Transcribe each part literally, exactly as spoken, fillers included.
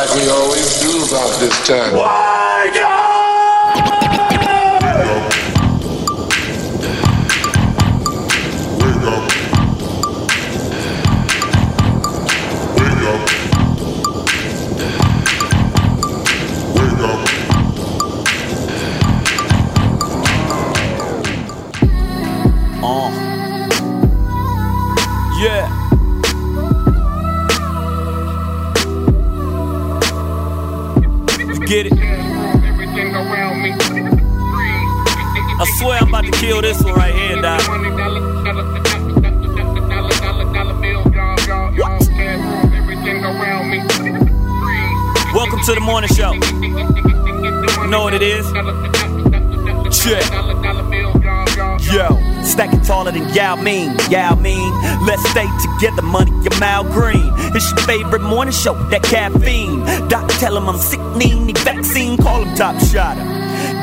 like we always do about this time. Why get it? I swear I'm about to kill this one right here, dog. Welcome to the morning show. You know what it is? Check. Yo, stacking taller than Yao Mean, Yao Mean. Let's stay together, money, your mouth green. It's your favorite morning show, that caffeine. Doc, tell him I'm sick, need, need vaccine. Call him Top Shotter.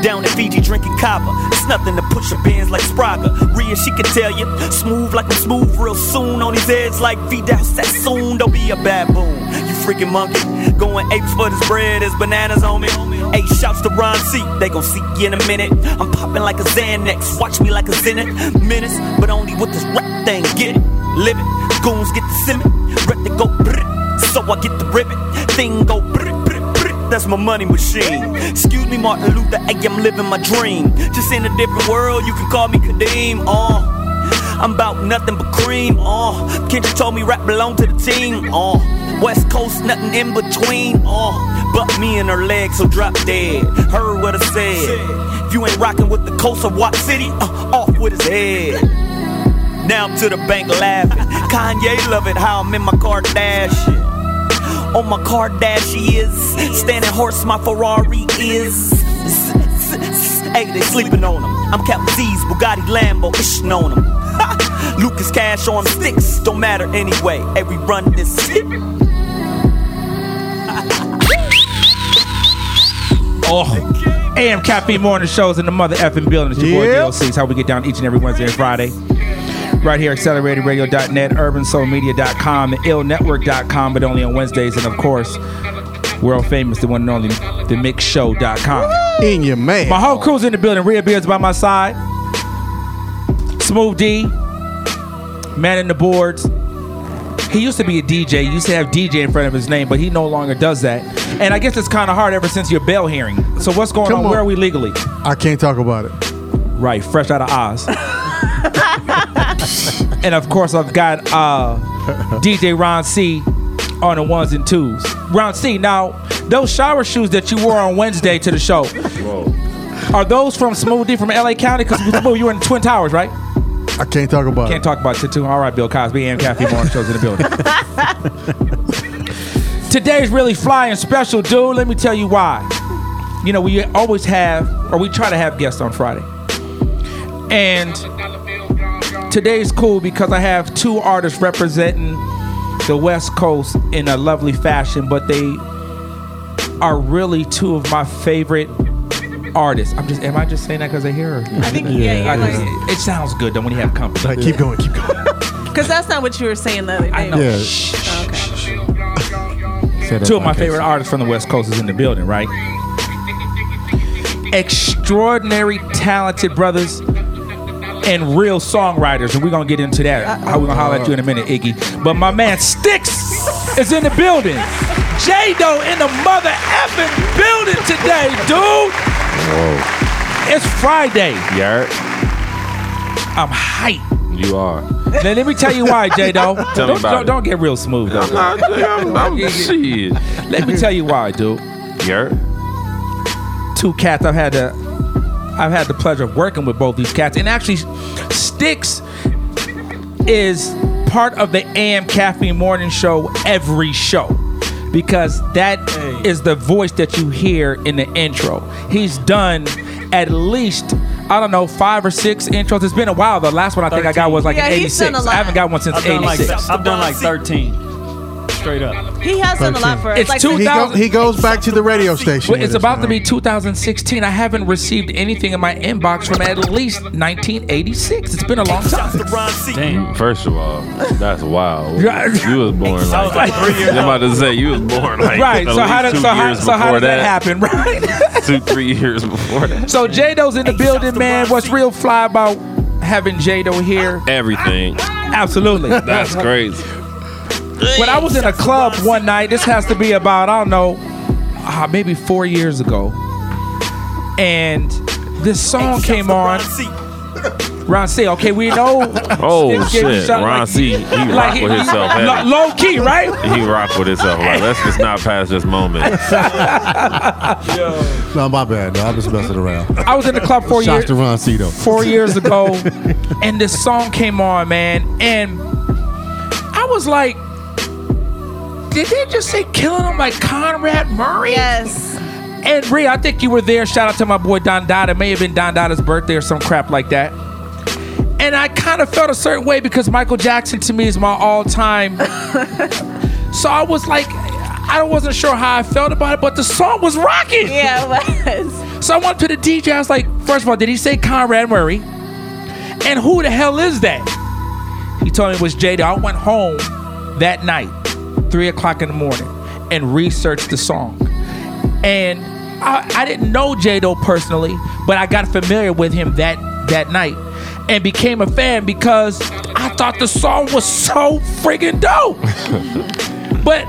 Down at Fiji drinking copper. It's nothing to push your bands like Spraga. Rhea, she can tell you. Smooth like I'm smooth real soon. On his edge like Vidal Sassoon. Don't be a baboon, you freaking monkey. Going apes for this bread, there's bananas on me. Eight shouts to Ron C, they gon' see you in a minute. I'm popping like a Xanax, watch me like a Zenith. Menace, but only with this rap thing. Get it, live it, goons get to sim it. Rep to go brrr, so I get the ribbit. Thing go brrr, brrr, brrr, that's my money machine. Excuse me, Martin Luther, hey, I'm living my dream. Just in a different world, you can call me Kadeem, oh. I'm about nothing but cream, oh. Kendrick told me rap belong to the team, oh. West Coast, nothing in between, oh. But me and her legs, so drop dead. Heard what I said. If you ain't rocking with the coast of Watt City, uh, off with his head. Now I'm to the bank laughing. Kanye love it how I'm in my Kardashian. On my Kardashian is. Standing horse, my Ferrari is. Hey, they sleeping on him. I'm Capitol Z's, Bugatti, Lambo, ishing on him. Ha! Lucas Cash on Stix, don't matter anyway. Hey, we run this shit. Oh, A M Cafe Morning Shows in the mother effing building. It's your yep. boy D L C. It's how we get down each and every Wednesday and Friday. Right here, accelerated radio dot net, urban soul media dot com, and ill network dot com, but only on Wednesdays. And of course, world famous, the one and only, the mix show dot com. In your man. My whole crew's in the building. Real Beard's by my side. Smooth D, man in the boards. He used to be a D J. He used to have D J in front of his name, but he no longer does that. And I guess it's kind of hard ever since your bail hearing. So what's going on? on? Where are we legally? I can't talk about it. Right, fresh out of Oz. And of course, I've got uh, D J Ron C on the ones and twos. Ron C, now those shower shoes that you wore on Wednesday to the show, whoa, are those from Smoothie from L A County? Because you were in the Twin Towers, right? I can't talk about can't it. Can't talk about it too. All right, Bill Cosby and Kathy Morning Show's in the building. Today's really flying special, dude. Let me tell you why. You know, we always have, or we try to have guests on Friday. And today's cool because I have two artists representing the West Coast in a lovely fashion, but they are really two of my favorite artists. I'm just, am I just saying that because I hear her? I think, yeah. yeah I like, just, it sounds good though when you have company. Like, keep going, keep going. Because that's not what you were saying the other day. I know. Yeah. Shh, oh, okay. Two of my favorite artists from the West Coast is in the building, right? Extraordinary, talented brothers and real songwriters, and we're gonna get into that. How we gonna holler at you in a minute, Iggy? But my man Stix is in the building. J-Doe in the mother effing building today, dude. Whoa. It's Friday. Yeah. I'm hyped. You are. Now let me tell you why, J-Doe. Tell don't, me about don't, it. Don't get real smooth though. I'm not, I'm, I'm shit. Let me tell you why, dude. Yeah. Two cats I've had to. I've had the pleasure of working with both these cats. And actually, Stix is part of the A M Cafe Morning Show every show because that hey. is the voice that you hear in the intro. He's done at least, I don't know, five or six intros. It's been a while. The last one I think thirteen. I got was like yeah, an eighty-six. I haven't got one since I've eighty-six. Like, I've done like thirteen. straight up. He has done a lot for us. It's like two thousand- he, go, he goes back to the radio station. Well, it's about to be two thousand sixteen. I haven't received anything in my inbox from at least nineteen eighty-six. It's been a long time. Damn. First of all, that's wild. You was born like, like I'm about to say you was born like right. So how, did, so, how, so how did that, that happen? Right. Two three years before that. So J-Doe's in the building, man. What's real fly about having J-Doe here? Everything. Absolutely. That's crazy. When I was in a club one night, this has to be about, I don't know, uh, maybe four years ago. And this song came on. Ron C. Okay, we know. Oh, shit. Ron like, C. He like rock he, with himself. L- low key, right? He rock with himself. Like, let's just not pass this moment. No, my bad. No, I'm just messing around. I was in the club four Shots years. To Ron C, though. Four years ago, and this song came on, man. And I was like, did they just say killing him like Conrad Murray? Yes. And Rhea, I think you were there. Shout out to my boy Don Dada. It may have been Don Dada's birthday or some crap like that. And I kind of felt a certain way because Michael Jackson to me is my all-time. So I was like, I wasn't sure how I felt about it, but the song was rocking. Yeah, it was. So I went to the D J. I was like, first of all, did he say Conrad Murray? And who the hell is that? He told me it was J-Doe. I went home that night, three o'clock in the morning, and researched the song. And I, I didn't know J-Doe personally, but I got familiar with him that, that night. And became a fan because I thought the song was so friggin' dope. But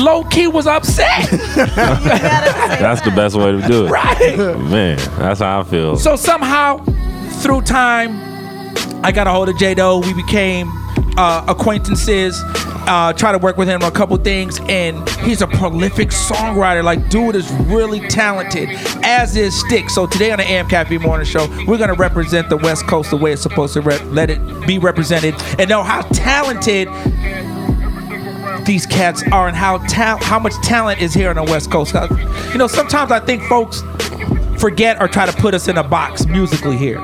low-key was upset. That's the best way to do it. Right. Man, that's how I feel. So somehow, through time, I got a hold of J-Doe. We became uh, acquaintances. Uh, try to work with him on a couple things, and he's a prolific songwriter. Like, dude is really talented, as is Stix. So today on the A M Cafe Morning Show, we're going to represent the West Coast the way it's supposed to rep- let it be represented, and know how talented these cats are and how ta- how much talent is here on the West Coast. You know, sometimes I think folks forget or try to put us in a box musically here.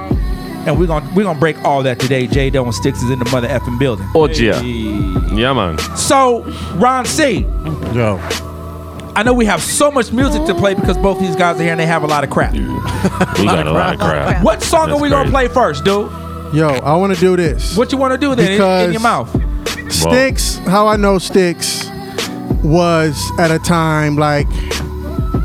And we're gonna we're gonna break all that today. J-Doe and Stix is in the mother effing building. Oh yeah, yeah man. So Ron C. Yo, I know we have so much music to play because both these guys are here and they have a lot of crap. Yeah. We got a lot of crap. What song That's are we crazy. Gonna play first, dude? Yo, I want to do this. What you want to do then? Because in, in your mouth. Stix, how I know Stix was at a time like.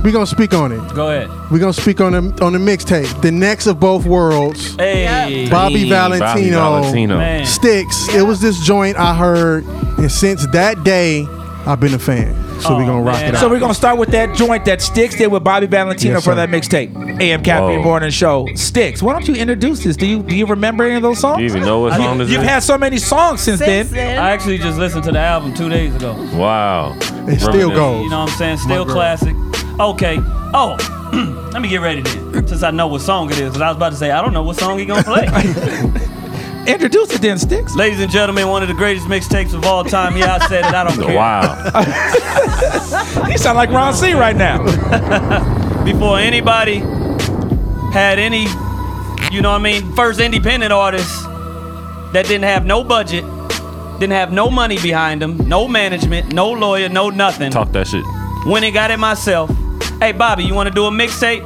We're going to speak on it. Go ahead. We're going to speak on the, on the mixtape. The Next of Both Worlds. Hey. Bobby Valentino. Bobby Valentino. Stix. Yeah. It was this joint I heard. And since that day, I've been a fan. So oh, we're going to rock man. It out. So we're going to start with that joint that Stix did with Bobby Valentino yes, for that mixtape. A M Cafe Morning Show. Stix, why don't you introduce this? Do you do you remember any of those songs? Do you even know what song this is? You've had so many songs since, since then. then. I actually just listened to the album two days ago. Wow. It still goes. You know what I'm saying? Still classic. Okay. Oh, let me get ready then. Since I know what song it is, because I was about to say I don't know what song he gonna play. Introduce it then, Stix. Ladies and gentlemen, one of the greatest mixtapes of all time. Yeah, I said it. I don't care. Wow. He sound like Ron C right now. Before anybody had any, you know what I mean, first independent artist that didn't have no budget, didn't have no money behind them, no management, no lawyer, no nothing. Talk that shit. When it got it myself. Hey, Bobby, you want to do a mixtape?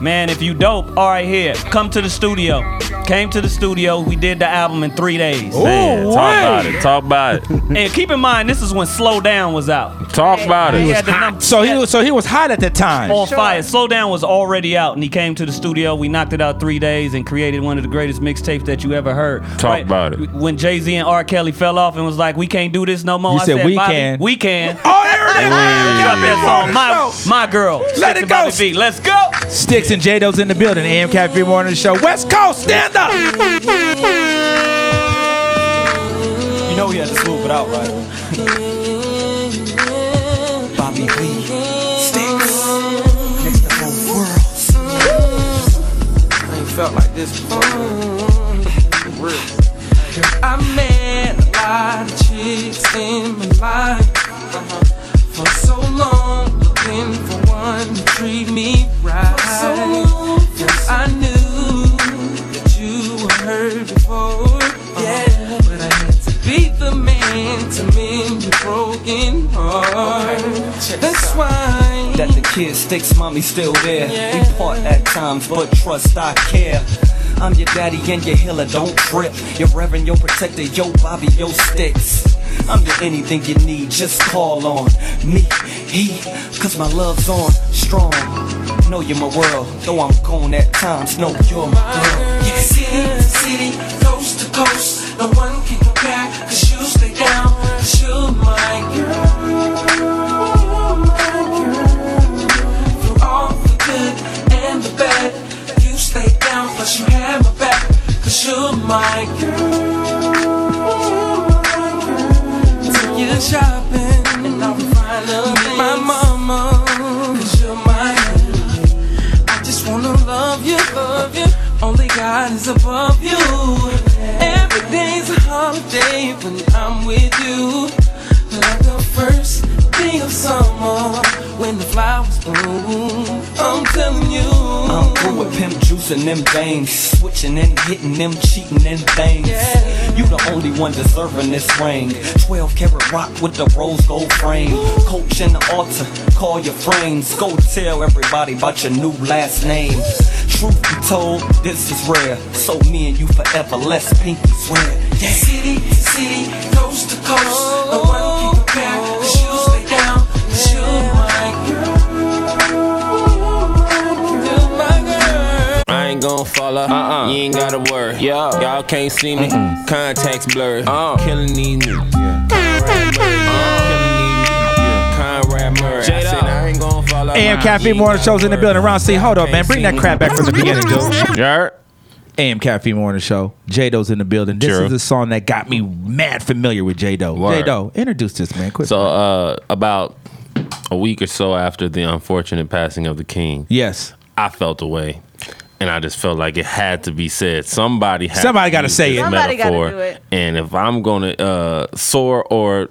Man, if you dope, all right, here. Come to the studio. Came to the studio. We did the album in three days. Ooh, man, talk right. about it. Talk about it. And keep in mind, this is when Slow Down was out. Talk hey, about it. He was hot. So, he was, so he was hot at the time. On sure. fire. Slow Down was already out, and he came to the studio. We knocked it out three days and created one of the greatest mixtapes that you ever heard. Talk right? about it. When Jay-Z and R. Kelly fell off and was like, we can't do this no more. You I said, said we Bobby, can. We can. Oh, there it is. Hey. My, my girl. Let it go. Feet. Let's go. Stix and J-Doe's in the building. The A M Cafe Morning Show. West Coast, stand up. You know we had to smooth it out, right? Bobby Lee, Stix, Next to Both Worlds. I ain't felt like this before. For real. I met a lot of chicks in my life. Uh-huh. For so long, looking for one to treat me right. For so long, yes, I knew that you were hurt before. Yeah, uh-huh. But I had to be the man to mend your broken heart. Okay, that's why that the kid Stix, mommy's still there. Yeah. We part at times, but trust I care. I'm your daddy and your healer, don't trip. Your reverend, your protector, yo Bobby, yo Stix. I'm your anything you need, just call on me, he, cause my love's on strong. Know you're my world, though I'm gone at times, know you're my girl. Yeah. City to city, coast to coast, no one can compare, cause you stay down, cause you're my girl, you're my girl. Through all the good and the bad, you stay down, but you have my back, cause you're my girl. You're shopping, and I'll find love with my mama, cause you're my girl. I just wanna love you, love you, only God is above you. Every day's a holiday when I'm with you. Like the first day of summer, when the flowers bloom, I'm telling you I'm cool with pimp juicing them veins, switching and hitting them, cheating and things. Yeah. You the only one deserving this ring. Twelve karat rock with the rose gold frame. Ooh. Coach in the altar, call your friends, go tell everybody about your new last name. Truth be told, this is rare, so me and you forever, let's pinky swear. Yeah. City to city, coast to coast, oh. No one can compare, cause you stay down, cause you're my. I ain't gon' follow, uh-uh. You ain't gotta worry. Yo. Y'all can't see me, mm-mm. Contacts blurred. Uh. Killing these niggas. Yeah. Conrad Murray. Uh. Killing these niggas. Yeah. Conrad Murray. J-Doe. I said I ain't gon' follow. A M Cafe Morning Show's in the building. Ron C, hold up, man. Bring that crap back from the beginning, dude. Sure. A M Cafe Morning Show. J-Doe's in the building. This sure. is a song that got me mad familiar with J-Doe. Word. J-Doe, introduce this, man. Quick. So, uh, about a week or so after the unfortunate passing of the king. Yes. I felt away. And I just felt like it had to be said. Somebody had Somebody got to say it. Somebody got to do it. And if I'm going to uh, soar or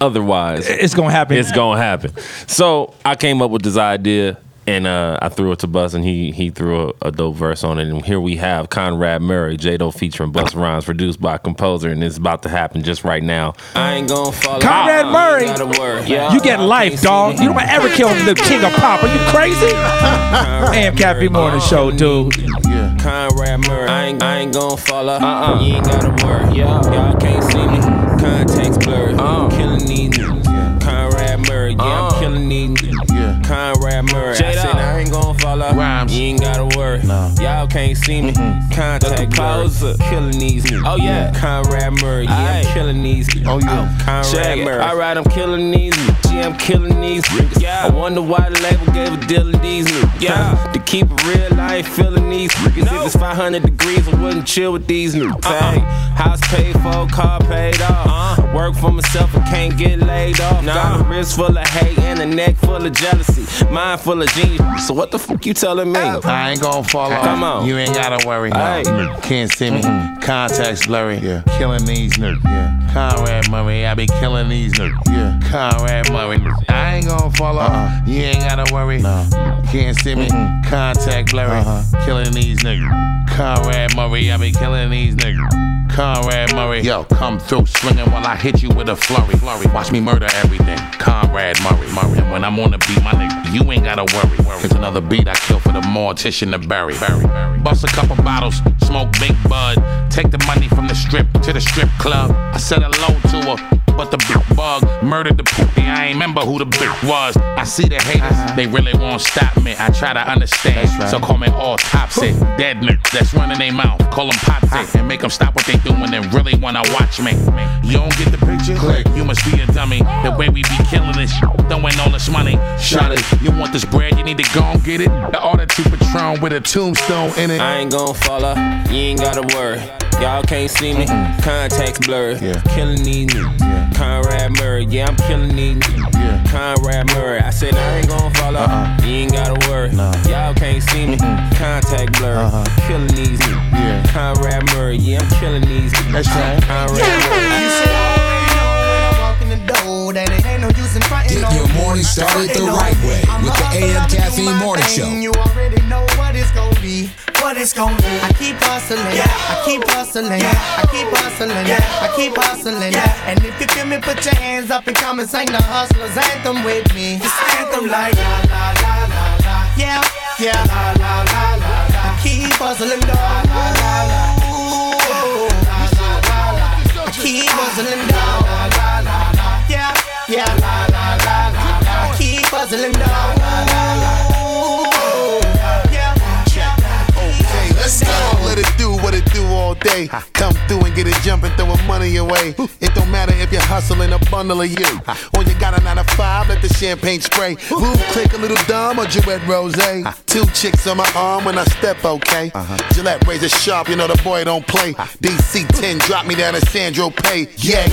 otherwise, it's going to happen. It's going to happen. So I came up with this idea, and uh, I threw it to Bus, and he he threw a, a dope verse on it. And here we have Conrad Murray, J-Doe featuring Busta Rhymes, produced by a composer, and it's about to happen just right now. I ain't going to follow. Conrad Murray, yeah, you get life, dog. You don't ever kill the king of pop. Are you crazy? A M Cafe Morning Show, dude. Yeah. Conrad Murray, I ain't, I ain't going to follow. Uh-uh. You ain't got to worry. Yeah. Y'all can't see me. Contacts blurred. Uh-uh. Killing these niggas. Yeah. Conrad Murray, yeah, uh-uh. I'm killing these niggas. Yeah. Conrad Murray, J-Doe. I said I ain't gon' follow. Rhymes. You ain't gotta worry. No. Y'all can't see me. Mm-hmm. Contact closer. Killing these. Oh yeah. yeah. Conrad Murray. Yeah, I'm killing these. Oh yeah. Oh, Conrad Murray. Alright, I'm killing these. Yeah, I'm killing these. Yeah. I wonder why the label gave a deal to these. Yeah. To keep it real, I ain't feeling these. No. If it's five hundred degrees, I wouldn't chill with these. New uh-uh. House paid for, car paid off. Uh-huh. I work for myself, I can't get laid off. Nah. Got a wrist full of hate and a neck full of jealousy. Mind full of genius. So what the fuck you telling me? I ain't gon' follow. Come on. You ain't gotta worry. No. Right. Can't see me. Mm-hmm. Contacts blurry. Yeah. Killing these nerds. Yeah. Conrad Murray. I be killing these nerds. Yeah. Conrad Murray. I ain't gon' follow. Uh-uh. You ain't gotta worry. No. Can't see me. Mm-hmm. Contact blurry. Uh-huh. Killing these niggas. Conrad Murray. I be killing these niggas. Conrad Murray, yo, come through swinging while I hit you with a flurry. Flurry, watch me murder everything. Conrad Murray, Murray. And when I'm on the beat, my nigga, you ain't gotta worry. Cause another beat I kill for the mortician to bury. Bust a couple bottles, smoke big bud. Take the money from the strip to the strip club. I said hello to her, but the big bug murdered the poopy. I ain't remember who the bitch was. I see the haters, they really won't stop me. I try to understand, right. So call me autopsy. Dead niggas that's running their mouth, call them popsy. And make them stop what they doing and really wanna watch me. You don't get the picture? Click. You must be a dummy. The way we be killing this, throwing all this money. Shut it. You want this bread, you need to go and get it. The order to Patron with a tombstone in it. I ain't gon' follow, you ain't gotta worry. Y'all can't see me, mm-hmm. Contacts blurred. Yeah. Killing these niggas. Yeah. Conrad Murray, yeah, I'm killing these niggas. Yeah. Conrad Murray, I said I ain't gon' follow. Uh-uh. You ain't gotta worry. Nah. Y'all can't see me, mm-hmm. Contact blurred. Uh-huh. Killing these niggas. Yeah. Conrad Murray, yeah, I'm killing these niggas. That's right. Conrad Murray. That it ain't no use in fighting. Get your morning started the right way with the A M Caffeine Morning Show. You already know what it's gonna be. what it's gonna be. I keep hustling, yeah. I keep hustling, yeah. I keep hustling, yeah. I keep hustling, yeah. And if you feel me, put your hands up and come and sing the Hustlers anthem with me. This anthem like la la la la la, yeah, yeah, la la la la la. I keep hustling, la la la la, la la la la. I keep hustling, la la la la, yeah, yeah, la la la la. I keep hustling, la la la. Let's go. Let it do what it do all day. Come through and get it jumping, throwing money away. It don't matter if you're hustling a bundle of you. Or you got a nine to five, let the champagne spray. Move click a little dumb or Gillette Rosé. Two chicks on my arm when I step, okay? Gillette razor sharp, you know the boy don't play. D C ten, drop me down to Sandro Pay. Yeah.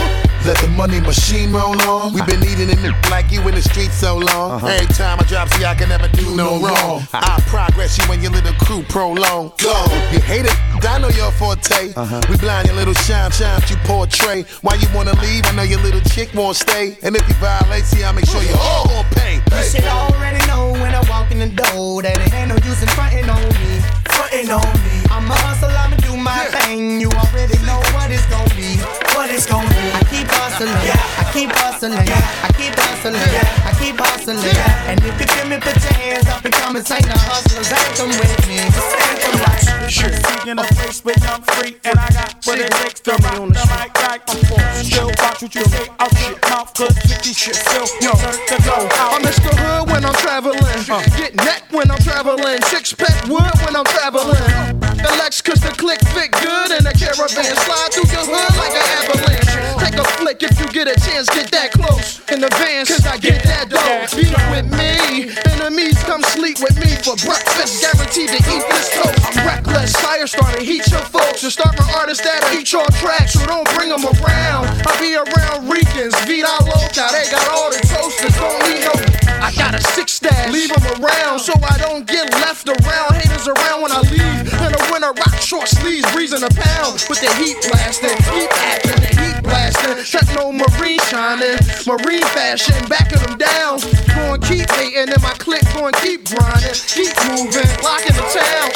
Let the money machine roll on. We been eating in the like you in the streets so long. Uh-huh. Every time I drop, see I can never do no, no wrong. I progress you when your little crew prolong. Go, you hate it, I know your forte. Uh-huh. We blind your little shine, shine you portray. Why you wanna leave? I know your little chick won't stay. And if you violate, see I make sure you all gon' pay. You should already know when I walk in the door that it ain't no use in frontin' on me, frontin' on me. I'ma hustle, I'ma do my yeah. thing. You already know what it's gon' be, what it's gon' be. I keep hustling, yeah. I keep hustling, yeah. I keep hustling, yeah. I keep hustling, yeah. And if you feel me, put your hands up and come and sing the Hustlers anthem with me. Sure. Seeking a place, but I'm free and I got what it takes to rock the mic like before. Still watch what you say out your mouth, cause fifty shit still yo to go. I miss the hood when I'm traveling, uh. get neck when I'm traveling, six pack wood when I'm traveling. Relax, cause the click fit good in a caravan, slide through your hood like an avalanche. Take a flick if you get a chance, get that close in advance, cause I get that dough. Beat with me, enemies come sleep with me for breakfast, guaranteed to eat this toast. I'm reckless. Sire started, heat your folks. You start my artists that heat your tracks, so don't bring them around. I be around Ricans, Vidal Sassoon, they got all the toasters. Don't need no. I got a six stash, leave them around, so I don't get left around. Haters around when I leave. In the winter, rock short sleeves, breezing a pound. With the heat blasting, heat acting, the heat blasting. Shut no marine shining, marine fashion, backing them down. Going keep hating, and my click going keep grinding, keep moving, locking the town.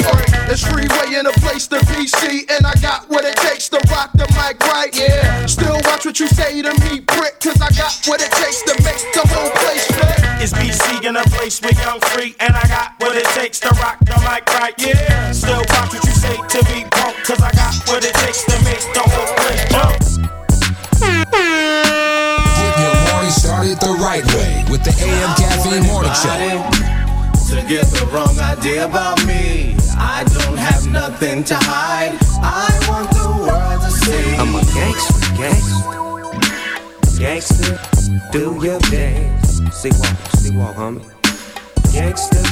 It's freeway in a place to B C, and I got what it takes to rock the mic right, yeah. Still watch what you say to me, brick, cause I got what it takes to make the whole place fit. It's B C in a place where young free, and I got what it takes to rock the mic right, yeah. Still watch what you say to me, punk, cause I got what it takes to make the whole place jump. Get your morning started the right way with the A M Cafe Morning Show. To get the wrong idea about me, I don't have nothing to hide. I want the world to see I'm a gangster, gangster, gangster. Do your dance, see walk, see walk, homie. Gangster,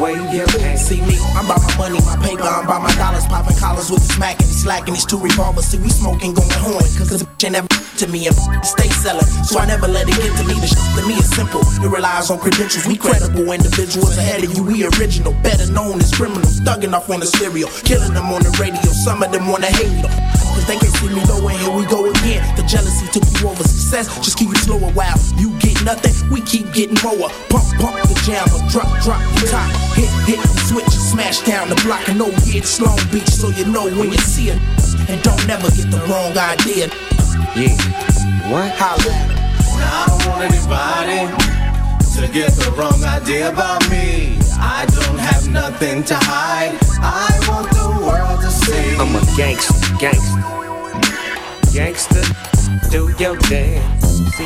way your pants. See me, I'm by my money, my paper, I'm by my dollars. Popping collars with the smack and the slack and these two revolvers. See, we smoking, going horn, cause the bitch ain't never to me and stay selling. So I never let it get to me, the shit to me is simple. It relies on credentials, we credible individuals ahead of you, we original. Better known as criminals, thugging off on the stereo, killing them on the radio, some of them wanna hate me though, cause they can't see me low and here we go again. The jealousy took you over, success just keep you slow a while. You get nothing, we keep getting lower. Pump, pump the jammer. Drop, drop, the top, hit, hit, switch, smash down the block. And no, it's Long Beach, so you know when you see it. And don't never get the wrong idea. Yeah, what? Holla. Now I don't want anybody to get the wrong idea about me. I don't have nothing to hide. I want the world to see I'm a gangster, gangster, gangster. Do your dance, see,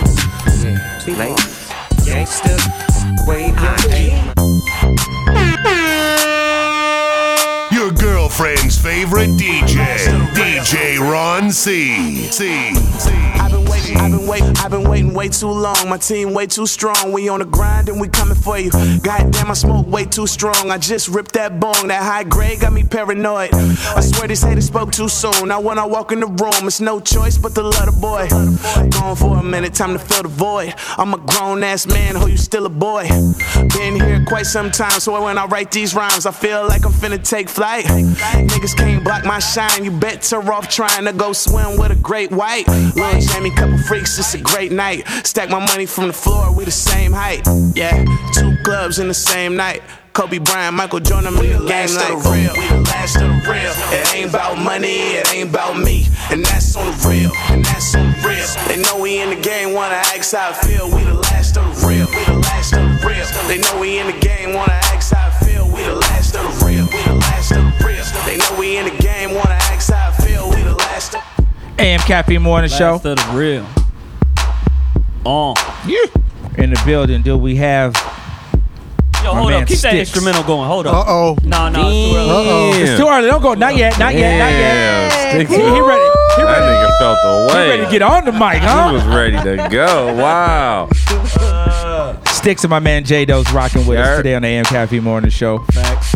yeah, see, like, gangster. Wait, I your girlfriend's favorite D J, D J Ron C. C. I've been waiting, I've been waiting, I've been waiting way too long. My team way too strong. We on the grind and we coming for you. Goddamn, I smoke way too strong. I just ripped that bong. That high grade got me paranoid. I swear these haters spoke too soon. Now when I walk in the room, it's no choice but to love the boy. Gone for a minute, time to fill the void. I'm a grown ass man, ho, you still a boy. Been here quite some time, so when I write these rhymes, I feel like I'm finna take flight. Niggas can't block my shine. You better off trying to go swim with a great white. Lil' Jamie, couple freaks, it's a great night. Stack my money from the floor, we the same height. Yeah, two clubs in the same night. Kobe Bryant, Michael Jordan, we the last of the real, we the last of the real. It ain't about money, it ain't about me, and that's on the real, and that's on the real. They know we in the game, wanna ask how I feel. We the last of the real, we the last of the real. They know we in the game, wanna ask how I feel. We the last of the real, we the last of the real. They know we in the game, wanna ask how I feel. We the last of A M Cafe Morning Show. Last of the real. On. Yeah. In the building, do we have? Yo, hold up. Keep Stix. That instrumental going. Hold up. Uh oh. No, no. It's too early. It's too early. Don't go. Not yet. Not yet. Not yet. He, he ready. He ready. That nigga felt the way. He ready to get on the mic, huh? He was ready to go. Wow. Uh, Stix and my man J-Doe's rocking with us today on the A M Cafe Morning Show. Facts.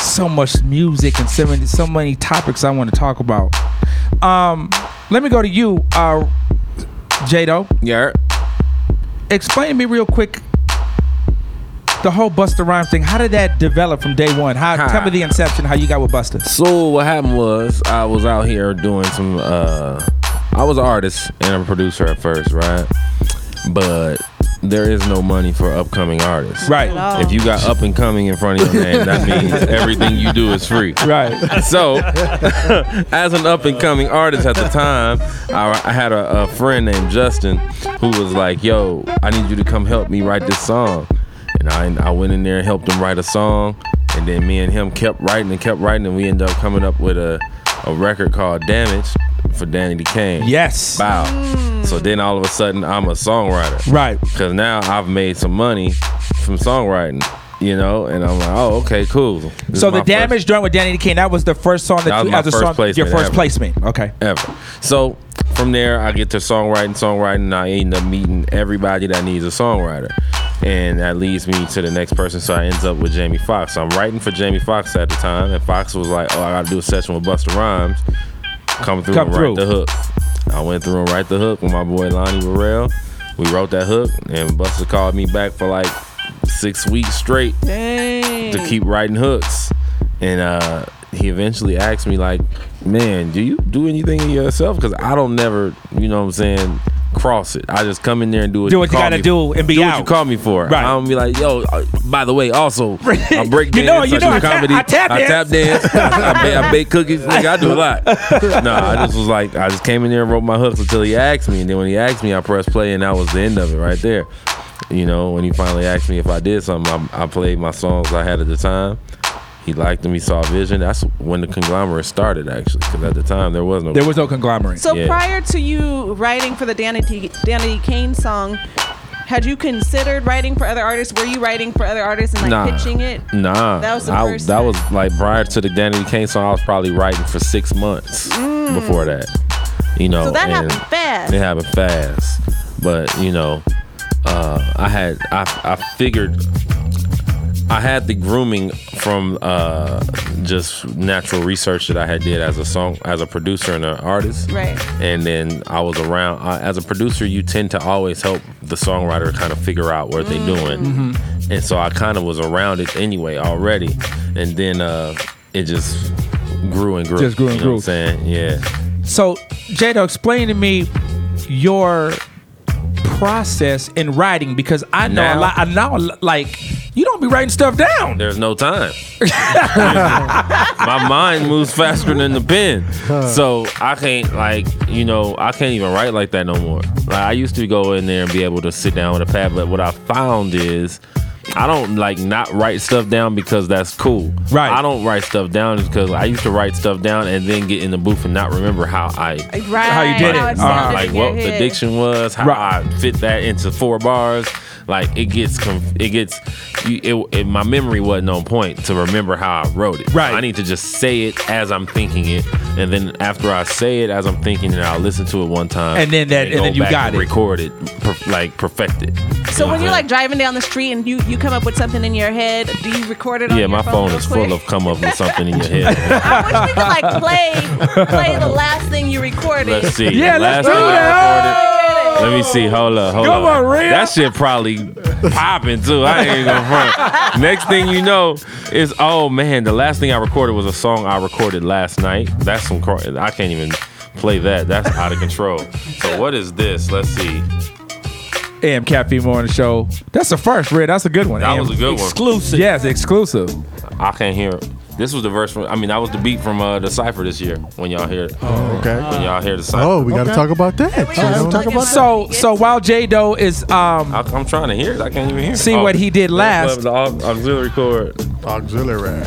So much music and so many, so many topics I want to talk about. Um, let me go to you, uh, J-Doe. Yeah. Explain to me real quick the whole Busta Rhymes thing. How did that develop from day one? How Hi. Tell me the inception, how you got with Busta. So what happened was I was out here doing some uh, I was an artist and a producer at first, right? But there is no money for upcoming artists. Right. Hello. If you got up and coming in front of your name, that means everything you do is free. Right. So, as an up and coming artist at the time, I, I had a, a friend named Justin who was like, yo, I need you to come help me write this song. And I, I went in there and helped him write a song. And then me and him kept writing and kept writing. And we ended up coming up with a, a record called Damage for Danity Kane. Yes. Wow. So then all of a sudden I'm a songwriter. Right. Because now I've made some money from songwriting, you know, and I'm like, oh, okay, cool. This so the Damage first... joint with Danity Kane, that was the first song that, that you as a first song, placement your first ever. placement. Okay. Ever. So from there I get to songwriting, songwriting, and I end up meeting everybody that needs a songwriter. And that leads me to the next person. So I ends up with Jamie Foxx. So I'm writing for Jamie Foxx at the time, and Foxx was like, oh, I gotta do a session with Busta Rhymes. Come through Come and write through. the hook. I went through and write the hook with my boy Lonnie Burrell. We wrote that hook, and Busta called me back for like six weeks straight Dang. to keep writing hooks. And uh, he eventually asked me like, man, do you do anything yourself? Because I don't never, you know what I'm saying, cross it. I just come in there and do what do you, what you gotta do and be do out. Do what you call me for. Right. I don't be like, yo, by the way, also, I break dance, you know, you I know, do I comedy, ta- I tap I tap dance, dance. I, I, bake, I bake cookies, nigga, I do a lot. No, I just was like, I just came in there and wrote my hooks until he asked me, and then when he asked me, I pressed play, and that was the end of it right there. You know, when he finally asked me if I did something, I, I played my songs I had at the time. He liked them. He saw vision. That's when the conglomerate started, actually, because at the time there was no there was no conglomerate. So yeah. Prior to you writing for the Danity Danity Kane song, had you considered writing for other artists? Were you writing for other artists and like nah. pitching it? Nah, that was the I, first. That time. was like prior to the Danity Kane song. I was probably writing for six months mm. before that. You know, so that and happened fast. It happened fast, but you know, uh, I had I I figured. I had the grooming from uh, just natural research that I had did as a song, as a producer and an artist. Right. And then I was around. Uh, as a producer, you tend to always help the songwriter kind of figure out what mm. they're doing. Mm-hmm. And so I kind of was around it anyway already. And then uh, it just grew and grew. Just grew and you know grew. What I'm saying? Yeah. So, J-Doe, explain to me your process in writing, because I know now, a lot. I know, like, you don't be writing stuff down. There's no time. My mind moves faster than the pen. So I can't, like, you know, I can't even write like that no more. Like, I used to go in there and be able to sit down with a pad, but what I found is I don't, like, not write stuff down because that's cool. Right. I don't write stuff down because I used to write stuff down and then get in the booth and not remember how I right. how you did how it. it. Uh, like, what the diction was, how right. I fit that into four bars. Like, it gets, it gets, it, it, my memory wasn't on point to remember how I wrote it. Right. I need to just say it as I'm thinking it, and then after I say it as I'm thinking it, I'll listen to it one time, and then that, and, and then you got it, record it, per, like perfect it. So you when know? You're like driving down the street and you, you come up with something in your head, do you record it? on Yeah, your my phone, phone is full of come up with something in your head. I wish we could like play play the last thing you recorded. Let's see. Yeah, the let's do that. Let me see. Hold up. Hold Come up. On, Rhea. That shit probably popping too. I ain't gonna front. Next thing you know is, oh man, the last thing I recorded was a song I recorded last night. That's some. I can't even play that. That's out of control. So what is this? Let's see. A M Cafe Morning Show. That's the first, Red. That's a good one. That A M was a good exclusive. one. Exclusive. Yes, exclusive. I can't hear it. This was the verse from, I mean, that was the beat from uh, the Cypher this year when y'all hear it. Oh, okay. When y'all hear the Cypher. Oh, we got to okay. talk about that. Hey, so, talk about so, that. so while J-Doe is. Um, I, I'm trying to hear it. I can't even hear it. See oh, what he did last. The auxiliary chord. Auxiliary.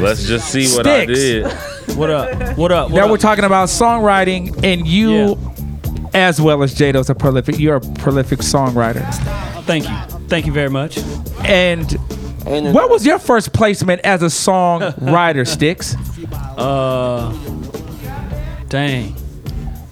Let's just see what Stix. I did. What up? What up? What now up? We're talking about songwriting, and you, yeah. as well as J-Doe's a prolific, you're a prolific songwriter. Thank you. Thank you very much. And. What was your first placement as a songwriter, Stix? Uh, dang.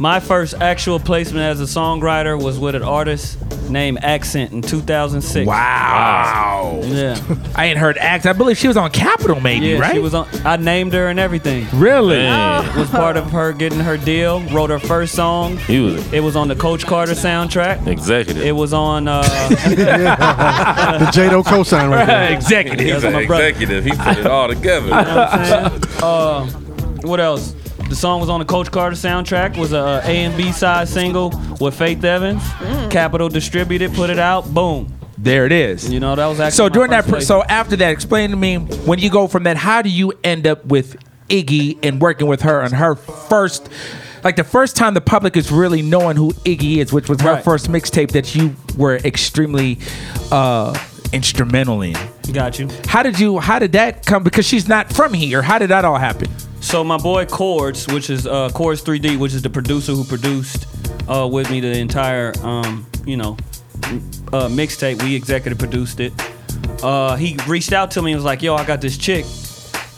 My first actual placement as a songwriter was with an artist named Accent in two thousand six. Wow. Yeah. I ain't heard Accent. I believe she was on Capitol, maybe, yeah, right? She was on. I named her and everything. Really? Yeah. Was part of her getting her deal. Wrote her first song. He was, it was on the Coach Carter soundtrack. Executive. It was on uh, the J-Doe co-sign right there. Executive. He was an executive. He put it all together. You know what I'm saying? Uh, what else? The song was on the Coach Carter soundtrack. Was a A and B side single with Faith Evans. Mm. Capitol distributed, put it out. Boom. There it is. You know that was actually. So during that, pr- so after that, explain to me when you go from that, how do you end up with Iggy and working with her on her first, like the first time the public is really knowing who Iggy is, which was her right. first mixtape that you were extremely uh, instrumental in. Got you. How did you? How did that come? Because she's not from here. How did that all happen? So my boy Chords, which is uh, Chords three D, which is the producer who produced uh, with me the entire, um, you know, uh, mixtape. We executive produced it. Uh, he reached out to me and was like, yo, I got this chick.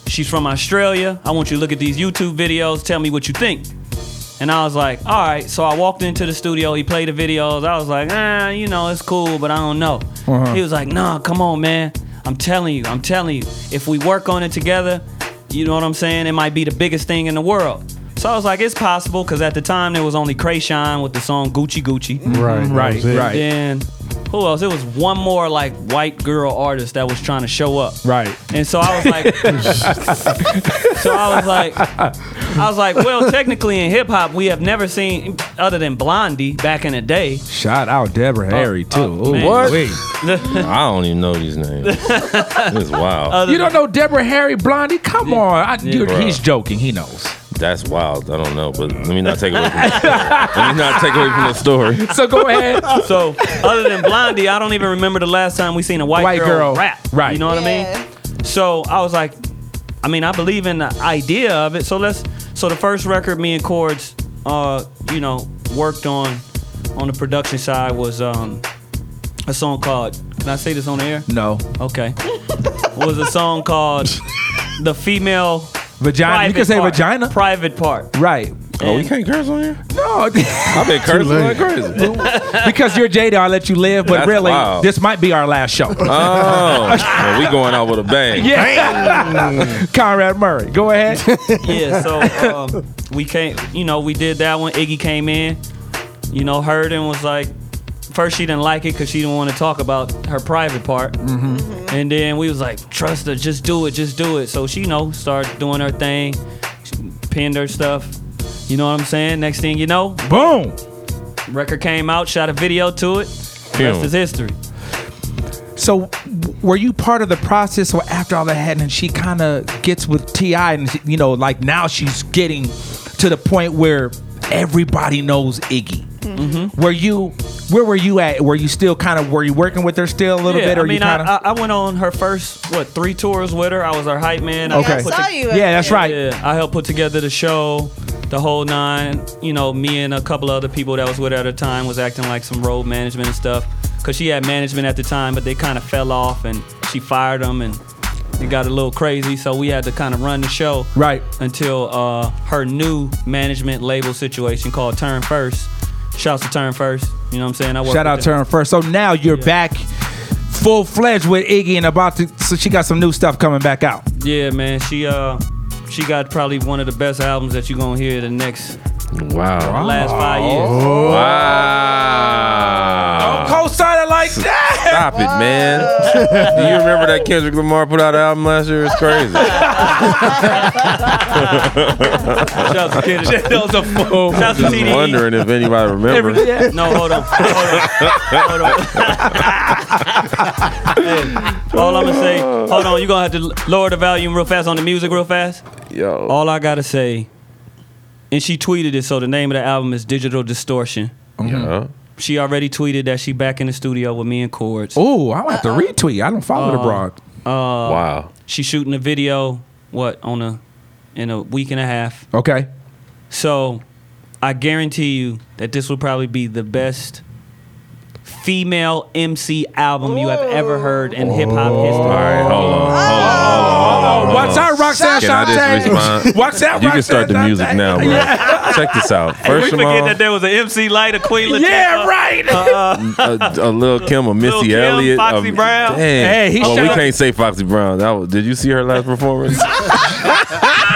She's from Australia. I want you to look at these YouTube videos. Tell me what you think. And I was like, all right. So I walked into the studio. He played the videos. I was like, ah, you know, it's cool, but I don't know. Uh-huh. He was like, nah, come on, man. I'm telling you. I'm telling you. If we work on it together, you know what I'm saying? It might be the biggest thing in the world. So I was like, it's possible, because at the time there was only Krayshawn with the song Gucci Gucci. Right, right, right. Then who else? It was one more like white girl artist that was trying to show up. Right. And so I was like, so I was like, I was like, well, technically in hip hop we have never seen other than Blondie back in the day. Shout out Deborah uh, Harry too. Uh, Ooh, what? I don't even know these names. It's wild. Other you don't know Deborah Harry, Blondie? Come yeah. on, I, yeah, dude. Bro. He's joking. He knows. That's wild. I don't know, but let me not take away from the story. Let me not take away from the story. So go ahead. So other than Blondie, I don't even remember the last time we seen a white, white girl, girl rap. Right. You know what yeah. I mean? So I was like, I mean, I believe in the idea of it. So let's. So the first record me and Chords, uh, you know, worked on on the production side was um, a song called. Can I say this on the air? No. Okay. Was a song called "The Female." Vagina. Private you can say part. Vagina. Private part. Right. Oh, you can't curse on here? No. I've been cursing like crazy. Because you're J-Doe, I'll let you live, but that's really, wild. This might be our last show. Oh. Well, we going out with a bang. Yeah. Conrad Murray. Go ahead. Yeah, so um, we came, you know, we did that one. Iggy came in, you know, heard and was like, first she didn't like it because she didn't want to talk about her private part. Mm-hmm. Mm-hmm. And then we was like, trust her, just do it, just do it. So she, you know, started doing her thing, pinned her stuff. You know what I'm saying? Next thing you know, boom! Record came out, shot a video to it. Boom. Rest is history. So were you part of the process or after all that happened and she kind of gets with T I and, you know, like now she's getting to the point where everybody knows Iggy. Mm-hmm. Were you, where were you at? Were you still kind of, were you working with her still a little yeah, bit? Or I mean, you kinda... I, I went on her first, what, three tours with her. I was her hype man. Okay. I saw the... you. Yeah, that's right. Yeah, I helped put together the show, the whole nine. You know, me and a couple other people that was with her at the time was acting like some road management and stuff. Because she had management at the time, but they kind of fell off and she fired them and it got a little crazy. So we had to kind of run the show. Right. Until uh, her new management label situation called Turn First. Shouts to Turn First. You know what I'm saying? I Shout out them. Turn First. So now you're yeah. back full fledged with Iggy and about to. So she got some new stuff coming back out. Yeah, man. She uh, she got probably one of the best albums that you're gonna hear the next. Wow. Last five years. Wow. Don't co-sign it like that. Stop it, wow. man. Do you remember that Kendrick Lamar put out an album last year? It's crazy. Shout out to fool. I'm just wondering if anybody remembers. Yeah. No, hold on. Hold on. Hold on. Hey, all I'm going to say, hold on, you're going to have to lower the volume real fast on the music real fast. Yo. All I got to say, and she tweeted it, so the name of the album is Digital Distortion. Mm-hmm. Yeah. She already tweeted that she back in the studio with me and Chords. Ooh, I want to retweet. I don't follow uh, the broad. Uh, wow. She shooting a video, what, on a in a week and a half. Okay. So I guarantee you that this will probably be the best female M C album you have ever heard in hip hop history. All right, hold on, hold on, hold on. Watch out, Roxanne Shante. Watch out, Roxanne. You can start the music now, bro. Yeah. Check this out. First hey, we of all, forget that there was an M C Lyte, a Queen Latifah. Yeah, right. Uh, a, a Lil Kim, a Missy Kim, Elliott, Foxy a, Brown. Damn. Hey, he oh, we up. Can't say Foxy Brown. That was, did you see her last performance? A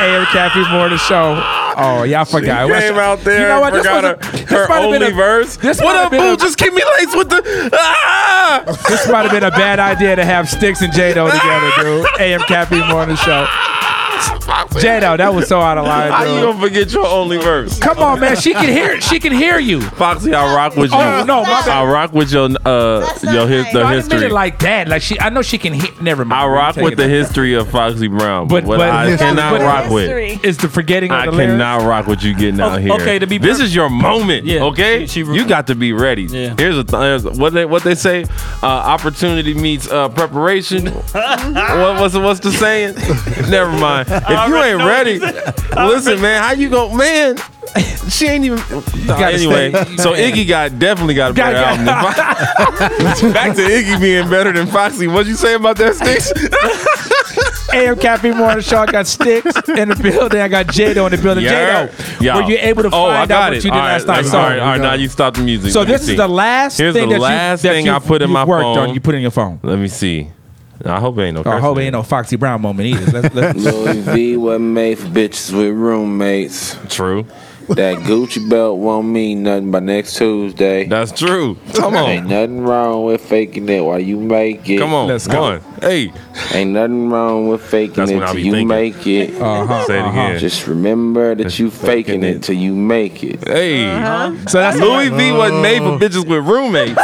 M Cafe Morning Show. Oh, y'all forgot. She came What's, out there you know what? And forgot this her, her only a, verse. This what up, boo? Just give me lace with the... Ah! This might have been a bad idea to have Stix and J-Doe together, dude. A M Cafe Morning Show. J-Doe, that was so out of line, dude. How you gonna forget your only verse? Come on, man. She can hear it. She can hear you. Foxy, I'll rock with you. Oh, no, my bad. I'll rock with your, uh, your his, the no, history. I didn't like that. Like she, I know she can hear. Never mind. I'll rock with the history of Foxy Brown. But, but what but I history, cannot but rock history. With is the forgetting of the lyrics. I cannot rock with you getting out here. Okay, to be perfect. This is your moment, yeah, okay? She, she you got to be ready. Yeah. Here's, a th- here's a, what they what they say, uh, opportunity meets uh, preparation. what, what's, what's the saying? Never mind. If you ain't ready, listen, man. How you gonna, man? She ain't even. No, anyway, stay. So Iggy got definitely got a better got, album. Than Back to Iggy being better than Foxy. What'd you say about that, Stix? A M Cafe Morning Show. I got Stix in the building. I got J-Doe in the building. J-Doe, yeah. Were you able to oh, find out it. What you did all last right, night? All right, all right. Now you stop the music. So Let this is the last Here's thing the that last you, that thing you, I put in my worked phone. On. You put in your phone. Let me see. I hope it ain't no I hope it ain't no Foxy Brown moment either. Let's, let's. Louis V wasn't made for bitches with roommates. True. That Gucci belt won't mean nothing by next Tuesday. That's true. Come on. Ain't nothing wrong with faking it while you make it. Come on. Let's go. Hey. Ain't nothing wrong with faking That's it till you thinking. Make it. Uh-huh. Say it again. Just remember that That's you faking, faking it till you make it. Hey. Uh-huh. So that's Louis V wasn't made for bitches with roommates.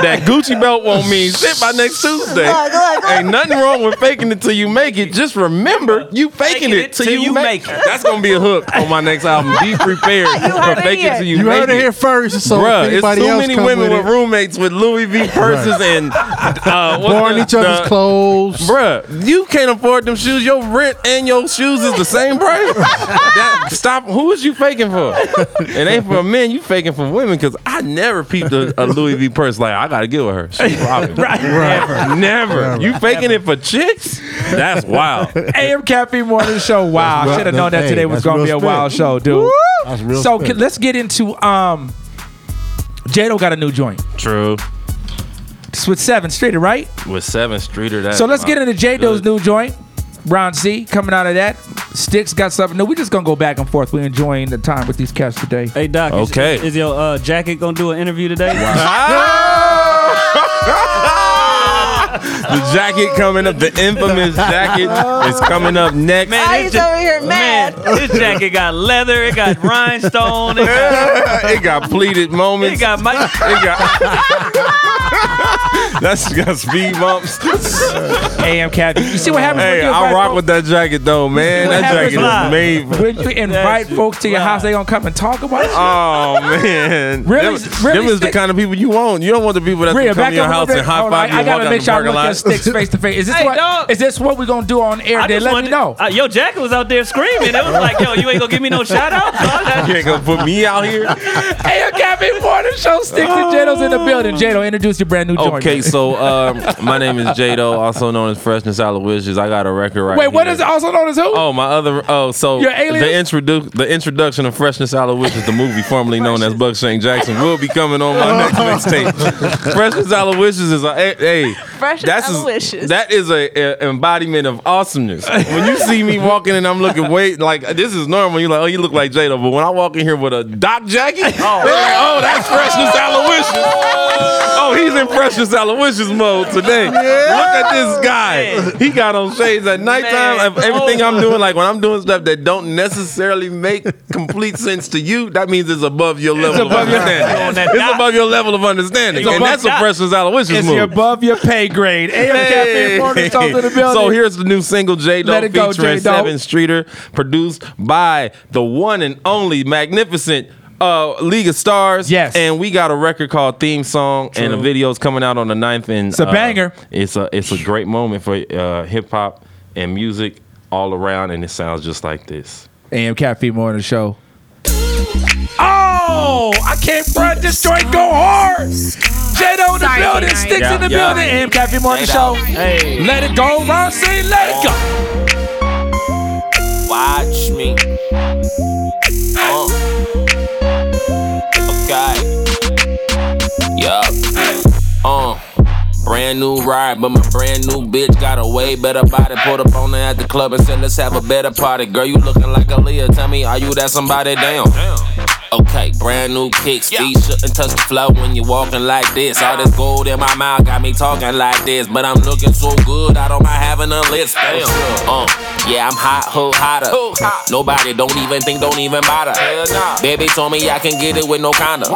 That Gucci belt won't mean shit by next Tuesday. Go, go, go. Ain't nothing wrong with faking it till you make it. Just remember, you faking, faking it till you, you make, make it. That's going to be a hook on my next album. Be prepared for faking it till you, you make it. You heard it here first. So Bruh, if it's too many women with, with roommates with Louis V purses right. and... Uh, borrowing each other's the, clothes. Bruh, you can't afford them shoes. Your rent and your shoes is the same price. that, stop. Who is you faking for? It ain't for men. You faking for women because I never peeped a, a Louis V purse like I got to get with her. She's robbing right. Never. Never. Never. You faking Never. It for chicks? That's wild. A M Cafe Morning Show. Wow. I should have known that today was going to be a wild show, dude. That's real so can, let's get into um, J-Doe got a new joint. True. It's with Sevyn Streeter, right? With Sevyn Streeter. That so let's get into J-Doe's new joint. Brown C coming out of that. Stix got something. No, we just going to go back and forth. We're enjoying the time with these cats today. Hey, Doc. Okay. Is, is your uh, jacket going to do an interview today? Wow. The jacket coming up, the infamous jacket is coming up next. Man, it's over here mad. Man, this jacket got leather, it got rhinestone, it got, it got pleated moments. It got my it got That's got speed bumps. A M Captain. You see what happens hey, when you I rock folks? With that jacket though, man. That jacket is made. When you invite That's folks to your house, they gonna come and talk about it. Oh man. Really? Them, really them is the kind of people you want. You don't want the people that really, come to your house and high five you and walk out the parking lot. Stix face to face. Is this hey, what? Dog. Is this what we're gonna do on air? Then let wanted, me know. Uh, yo, Jacket was out there screaming. It was like, yo, you ain't gonna give me no shout out. You ain't gonna put me out here. Hey, you got me for the show. Stix oh. and J-Doe's in the building. J-Doe, introduce your brand new joint. Okay, Jordan. so uh, my name is J-Doe, also known as Freshness Out of Wishes. I got a record right. Wait, here. What is it? Also known as who? Oh, my other. Oh, so your alias? the introduce the introduction of Freshness Out of Wishes, the movie formerly known as Bugshank Jackson, will be coming on my next mixtape. Freshness Out of Wishes is a hey. Fresh That's Is, that is a, a embodiment of awesomeness. When you see me walking and I'm looking way like this is normal. You're like, oh, you look like J-Doe. But when I walk in here with a Doc jacket, oh, they're like, oh, that's Freshness Aloysius. Oh, he He's in Precious Aloysius mode today. Yeah. Look at this guy. Man. He got on shades at nighttime. Man. Everything I'm doing, like when I'm doing stuff that don't necessarily make complete sense to you, that means it's above your level above of your understanding. It's dot. above your level of understanding. It's and that's dot. a Precious Aloysius it's move. It's above your pay grade. A M Cafe Morning Show to the building. So here's the new single, J-Doe, featuring Sevyn Streeter, produced by the one and only magnificent Uh, League of Stars. Yes. And we got a record called Theme Song. True. And the video's coming out on the ninth. And, it's a uh, banger. It's a it's a great moment for uh, hip hop and music all around, and it sounds just like this. A M Cafe Morning Show. Oh, I can't front this joint. Go hard. J-Doe in the building. Stix yeah, in the yeah. building. A M Cafe Morning Show. Hey. Let it go, Ron C. Let it go. Watch me. Oh. God. Yup. Uh. Brand new ride, but my brand new bitch got a way better body. Pulled up on her at the club and said, let's have a better party. Girl, you looking like Aaliyah. Tell me, are you that somebody? Damn. Okay, brand new kicks. Yeah. These shouldn't touch the floor when you walking like this. All this gold in my mouth got me talking like this. But I'm looking so good, I don't mind having a list. Damn. Uh, yeah, I'm hot, ho, hotter. Ho, hot. Nobody don't even think, don't even bother. Hell nah. Baby told me I can get it with no condom.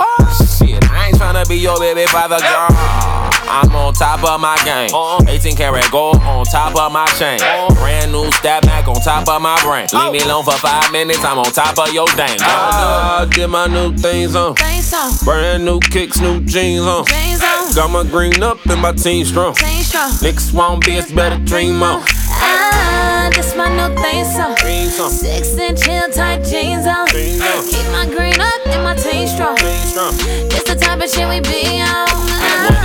Shit, I ain't tryna be your baby father, girl. I'm on top of my game. eighteen karat gold on top of my chain. Brand new stat back on top of my brain. Leave me alone for five minutes, I'm on top of your dang. I did my new things on. Brand new kicks, new jeans on. Got my green up and my team strong. Licks won't be, it's better dream on. Ah, this my new thing, so six inch heel tight jeans on. Keep my green up and my team strong. This the type of shit we be on. Ah.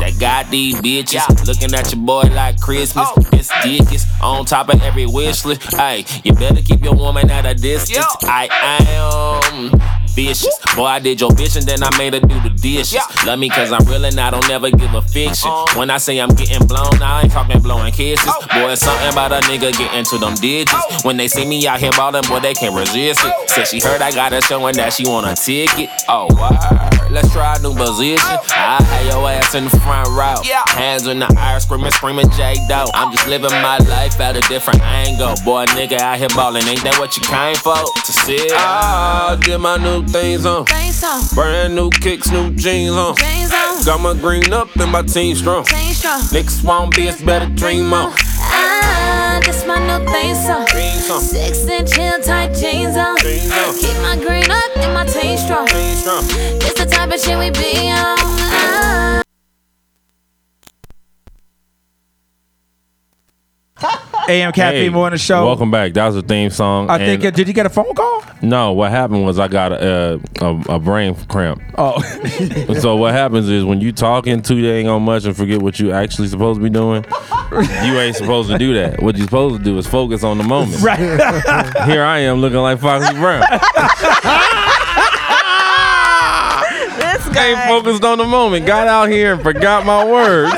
That got these bitches yeah. looking at your boy like Christmas. Oh. It's dickest on top of every wish list. Hey, you better keep your woman at a distance. Yeah. I am vicious. Boy, I did your bitch and then I made her do the dishes. Yeah. Love me cause I'm real and I don't never give a fiction. Uh, when I say I'm getting blown, I ain't talking blowing kisses. Oh. Boy, it's something about a nigga getting to them digits. Oh. When they see me out here ballin', boy, they can't resist it. Oh. Said she heard I got her showing that she want a ticket. Oh, word. Let's try a new position. Oh. I had your ass in the front row. Yeah. Hands in the air, screaming, screaming J-Doe. I'm just living my life at a different angle. Boy, nigga out here ballin', ain't that what you came for? To see? Oh, did my new things on. Things on. Brand new kicks, new jeans on. Jeans on. Got my green up and my team strong. Team strong. Nicks won't be, it's better dream on. Ah, this my new thing song. Six inch heel tight jeans on. Jeans on. Keep my green up and my team strong. Team strong. This the type of shit we be on. Ah. A M Cafe hey, Morning Show. Welcome back. That was a theme song. I think. Uh, did you get a phone call? No. What happened was I got a a, a brain cramp. Oh. So what happens is when you talking too dang on much and forget what you actually supposed to be doing, you ain't supposed to do that. What you supposed to do is focus on the moment. Right. Here I am looking like Foxy Brown. This guy ain't focused on the moment. Got out here and forgot my words.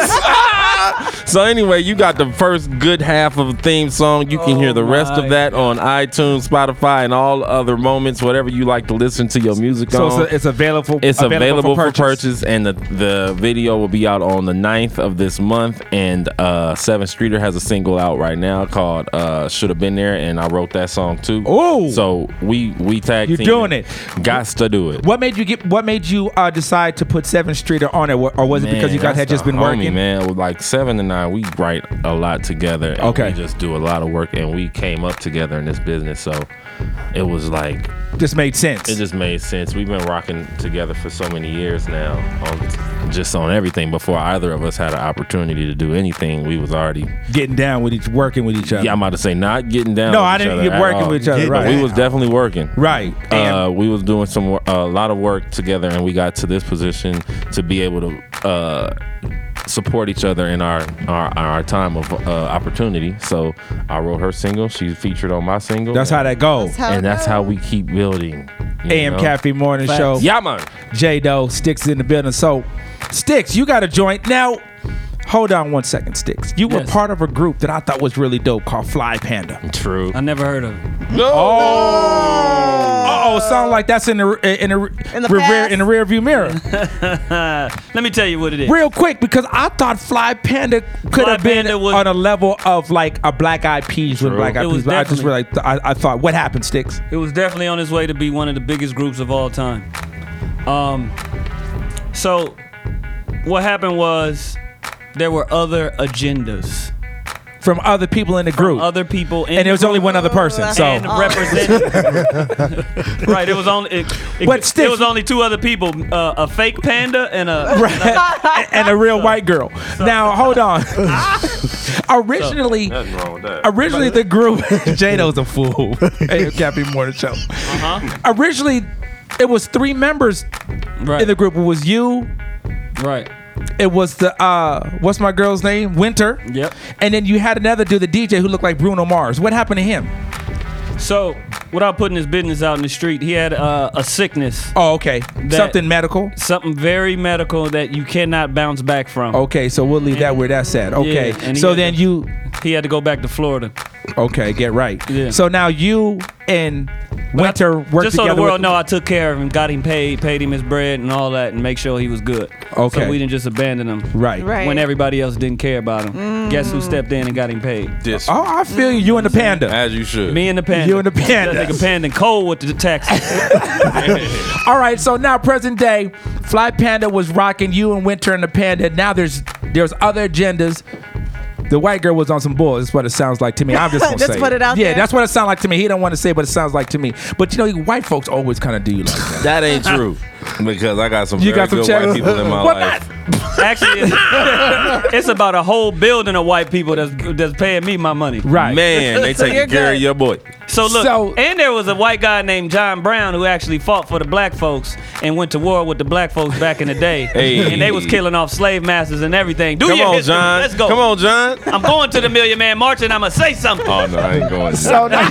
So anyway, you got the first good half of the theme song. You can oh hear the rest of that God. on iTunes, Spotify, and all other moments, whatever you like to listen to your music so on. So it's, it's available. It's available, available for purchase, for purchase and the, the video will be out on the ninth of this month. And uh, Sevyn Streeter has a single out right now called uh, "Should Have Been There," and I wrote that song too. Oh, so we we tag team. You're doing it. Gots to do it. What made you get? What made you uh, decide to put Sevyn Streeter on it, or was man, it because you guys had just been homie, working? Man, it was like Sevyn and I. We write a lot together and okay. we just do a lot of work and we came up together in this business, so it was like just made sense. It just made sense. We've been rocking together for so many years now on, just on everything. Before either of us had an opportunity to do anything, we was already getting down with each working with each other. Yeah, I'm about to say not getting down no, with I each didn't other get working all. with each other, right. But we was definitely working. Right. Uh, we was doing some a uh, lot of work together and we got to this position to be able to uh support each other in our our, our time of uh, opportunity. So I wrote her single. She's featured on my single. That's how that goes. That's how and that's goes. How we keep building. A M Cafe Morning Flash. Show. Yeah, man. J-Doe, Stix in the building. So Stix, you got a joint now. Hold on one second, Stix. You yes. were part of a group that I thought was really dope called Fly Panda. True. I never heard of it. No. Oh, no. oh, sound like that's in the in the in the, rear, in the rear view mirror. Let me tell you what it is. Real quick, because I thought Fly Panda could Fly have been Panda was, on a level of like a Black Eyed Peas with Black Eyed Peas. I just really, I, I thought, what happened, Stix? It was definitely on its way to be one of the biggest groups of all time. Um, so what happened was, there were other agendas from other people in the group. From other people, in and there was the only one other person. So and oh. represented. Right, it was only. It, it, but Stix, it was only two other people: uh, a fake panda and a right. and, and a real so, white girl. So. Now hold on. originally, so, nothing wrong with that. Originally the group. J-Doe's a fool. Hey, Cafe Morning Show. Uh-huh. Originally, it was three members right. in the group. It was you. Right. It was the, uh, what's my girl's name? Winter. Yep. And then you had another dude, the D J, who looked like Bruno Mars. What happened to him? So, without putting his business out in the street, he had uh, a sickness. Oh, okay. Something medical? Something very medical that you cannot bounce back from. Okay, so we'll leave and, that where that's at. Okay. Yeah, so then to, you... He had to go back to Florida. Okay, get right. Yeah. So now you and... Winter worked just together so the world know I took care of him, got him paid, paid him his bread and all that, and make sure he was good. Okay. So we didn't just abandon him. Right. right. When everybody else didn't care about him. Mm. Guess who stepped in and got him paid? This. Oh, I feel you. You and the panda. As you should. Me and the panda. You and the panda. That nigga panda cold with the taxes. All right. So now present day, Fly Panda was rocking you and Winter and the panda. Now there's there's other agendas. The white girl was on some bull. That's what it sounds like to me. I'm just going to say. Just put it out there. Yeah, that's what it sounds like to me. He don't want to say, but it sounds like to me. But you know, white folks always kind of do you like that. That ain't true. Because I got some you very got some good channels? White people in my what life. Not? Actually, it's, it's about a whole building of white people that's that's paying me my money. Right. Man, they taking so care good. Of your boy. So look, so, and there was a white guy named John Brown who actually fought for the black folks and went to war with the black folks back in the day. Hey. And they was killing off slave masters and everything. Do Come your on, history. John. Let's go. Come on, John. I'm going to the Million Man March and I'm going to say something. Oh, no, I ain't going to so, now,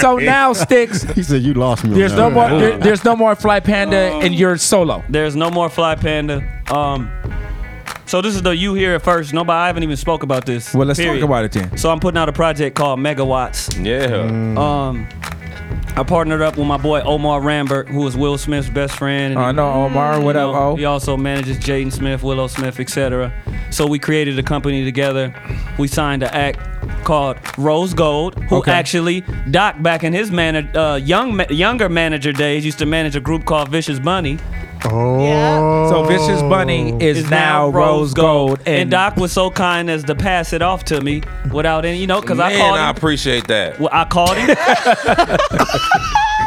so now, Stix. He said, you lost me. There's no more, there, there's no more Fly Panda um, and you're solo. There's no more Fly Panda. Um, so this is the you hear it first. Nobody, I haven't even spoke about this. Well, let's period. talk about it then. So I'm putting out a project called Megawatts. Yeah. Mm. Um, I partnered up with my boy Omar Rambert, who is Will Smith's best friend. I uh, know Omar. What up, O? He also manages Jaden Smith, Willow Smith, et cetera. So we created a company together. We signed an act called Rose Gold, who okay. actually Doc back in his man- uh, young ma- younger manager days used to manage a group called Vicious Bunny. Oh, yeah. So Vicious Bunny is, is now, now Rose Gold, Gold. And, and Doc was so kind as to pass it off to me without any, you know, because I called him. I appreciate that. Well, I called him.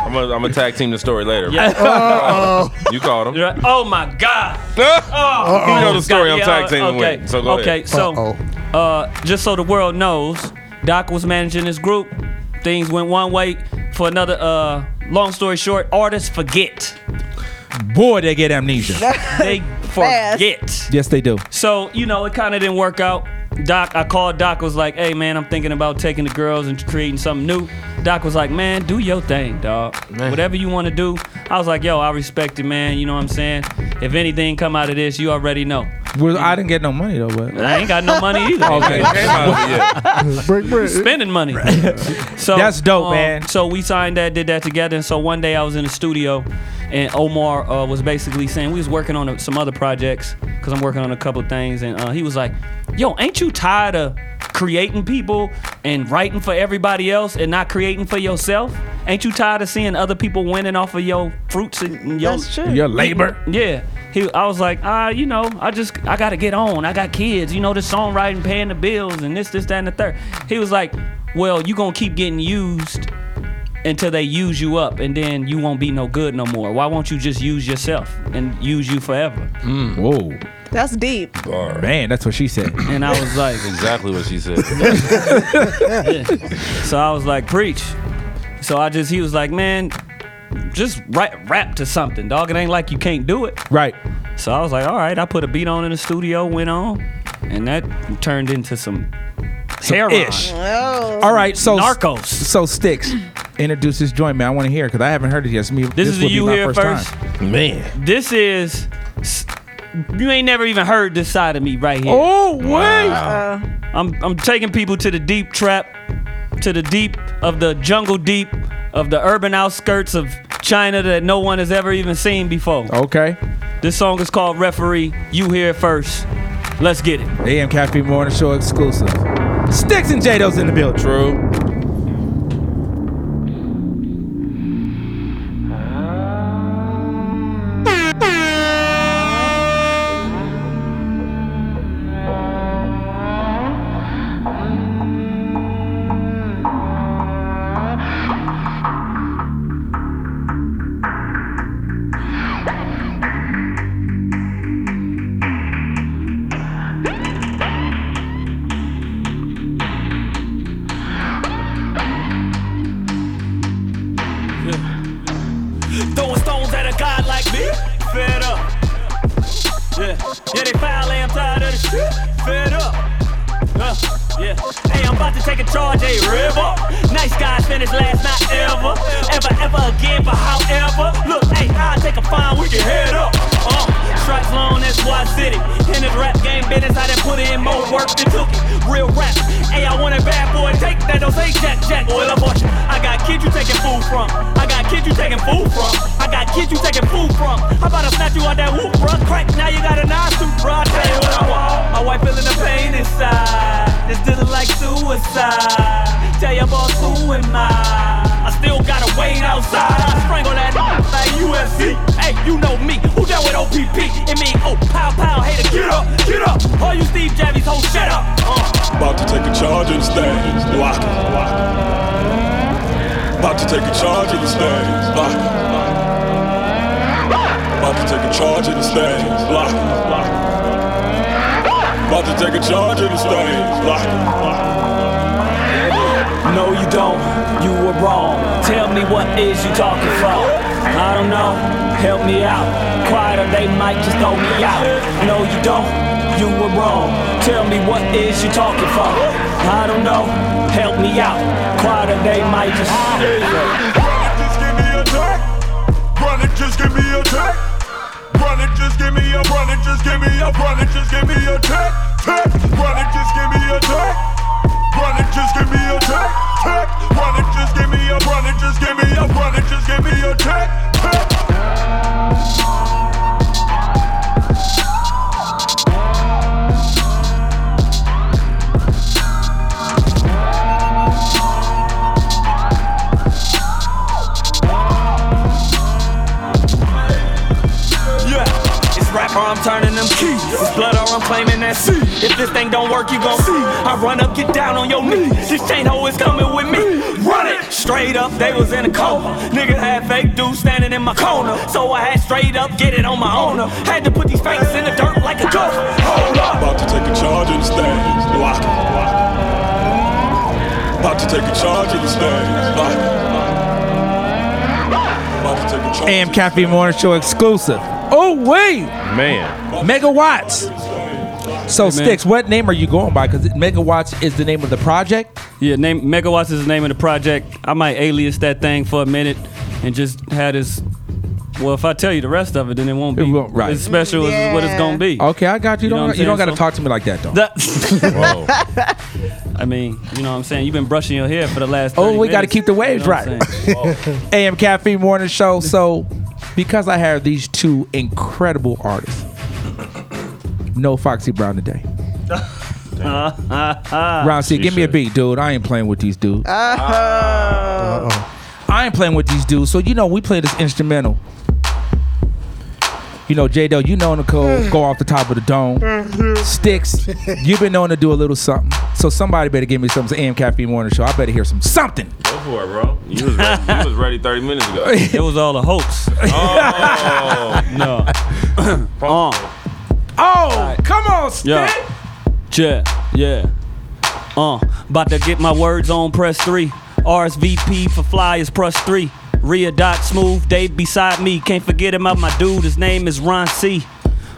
I'm gonna I'm gonna tag team the story later. Yeah. Oh. You called him. Right. Oh my God. Oh. You know the story. I'm tag teaming okay. with. So go okay. ahead. So, uh, just so the world knows, Doc was managing this group. Things went one way for another. Uh, long story short, artists forget. Boy, they get amnesia. They forget. Fast. Yes, they do. So, you know, it kind of didn't work out. Doc, I called Doc, was like, hey, man, I'm thinking about taking the girls and creating something new. Doc was like, man, do your thing, dog. Man. Whatever you want to do. I was like, yo, I respect it, man. You know what I'm saying? If anything come out of this, you already know. Well, I didn't get no money, though, but. I ain't got no money either. Okay. Yeah. Spending money. So that's dope, um, man. So we signed that, did that together. And so one day I was in the studio. And Omar uh, was basically saying, we was working on some other projects, because I'm working on a couple of things, and uh, he was like, yo, ain't you tired of creating people and writing for everybody else and not creating for yourself? Ain't you tired of seeing other people winning off of your fruits and your, your labor? Yeah. He, I was like, ah, you know, I just, I got to get on. I got kids. You know, the songwriting, paying the bills, and this, this, that, and the third. He was like, well, you going to keep getting used until they use you up, and then you won't be no good no more. Why won't you just use yourself and use you forever? Mm. Whoa. That's deep. Bar. Man, that's what she said. And I was like... exactly what she said. Yeah. So I was like, preach. So I just, he was like, man, just rap, rap to something, dog. It ain't like you can't do it. Right. So I was like, all right. I put a beat on in the studio, went on, and that turned into some... Ish. All right, so Narcos. So Stix, introduce this joint, man. I want to hear it because I haven't heard it yet. So me, this, this is will you be my hear first first. Time. Man, this is you ain't never even heard this side of me right here. Oh wait, wow. uh, I'm I'm taking people to the deep trap, to the deep of the jungle deep of the urban outskirts of China that no one has ever even seen before. Okay. This song is called Referee. You hear it first. Let's get it. A M Cafe Morning Show exclusive. Stix and J-Doe's in the build. True. Cafe Morning Show exclusive. Oh wait, man, Megawatts. So hey, Stix, what name are you going by? Because Megawatts is the name of the project. Yeah, name Megawatts is the name of the project. I might alias that thing for a minute and just have this. Well, if I tell you the rest of it, then it won't be it won't, right. as special yeah. as what it's gonna be. Okay, I got you. You don't, you saying? don't got to so, talk to me like that, though. That Whoa. I mean, you know what I'm saying. You've been brushing your hair for the last. Oh, we got to keep the waves you know right. A M Cafe Morning Show. So. Because I have these two incredible artists. No Foxy Brown today. uh, uh, uh, Round C, give me a beat, dude. I ain't playing with these dudes. Uh, uh, uh-uh. I ain't playing with these dudes. So, you know, we play this instrumental. You know, J-Doe, you know Nicole, go off the top of the dome. Stix, you've been known to do a little something. So somebody better give me some A M Cafe Morning Show. I better hear some something. Go for it, bro. You was ready, you was ready thirty minutes ago. It was all a hoax. Oh. No. uh. Oh, right. Come on, Stix. Yeah, yeah. Uh, about to get my words on press three. R S V P for fly is press three. Rhea Dot Smooth, Dave beside me. Can't forget about my dude, his name is Ron C.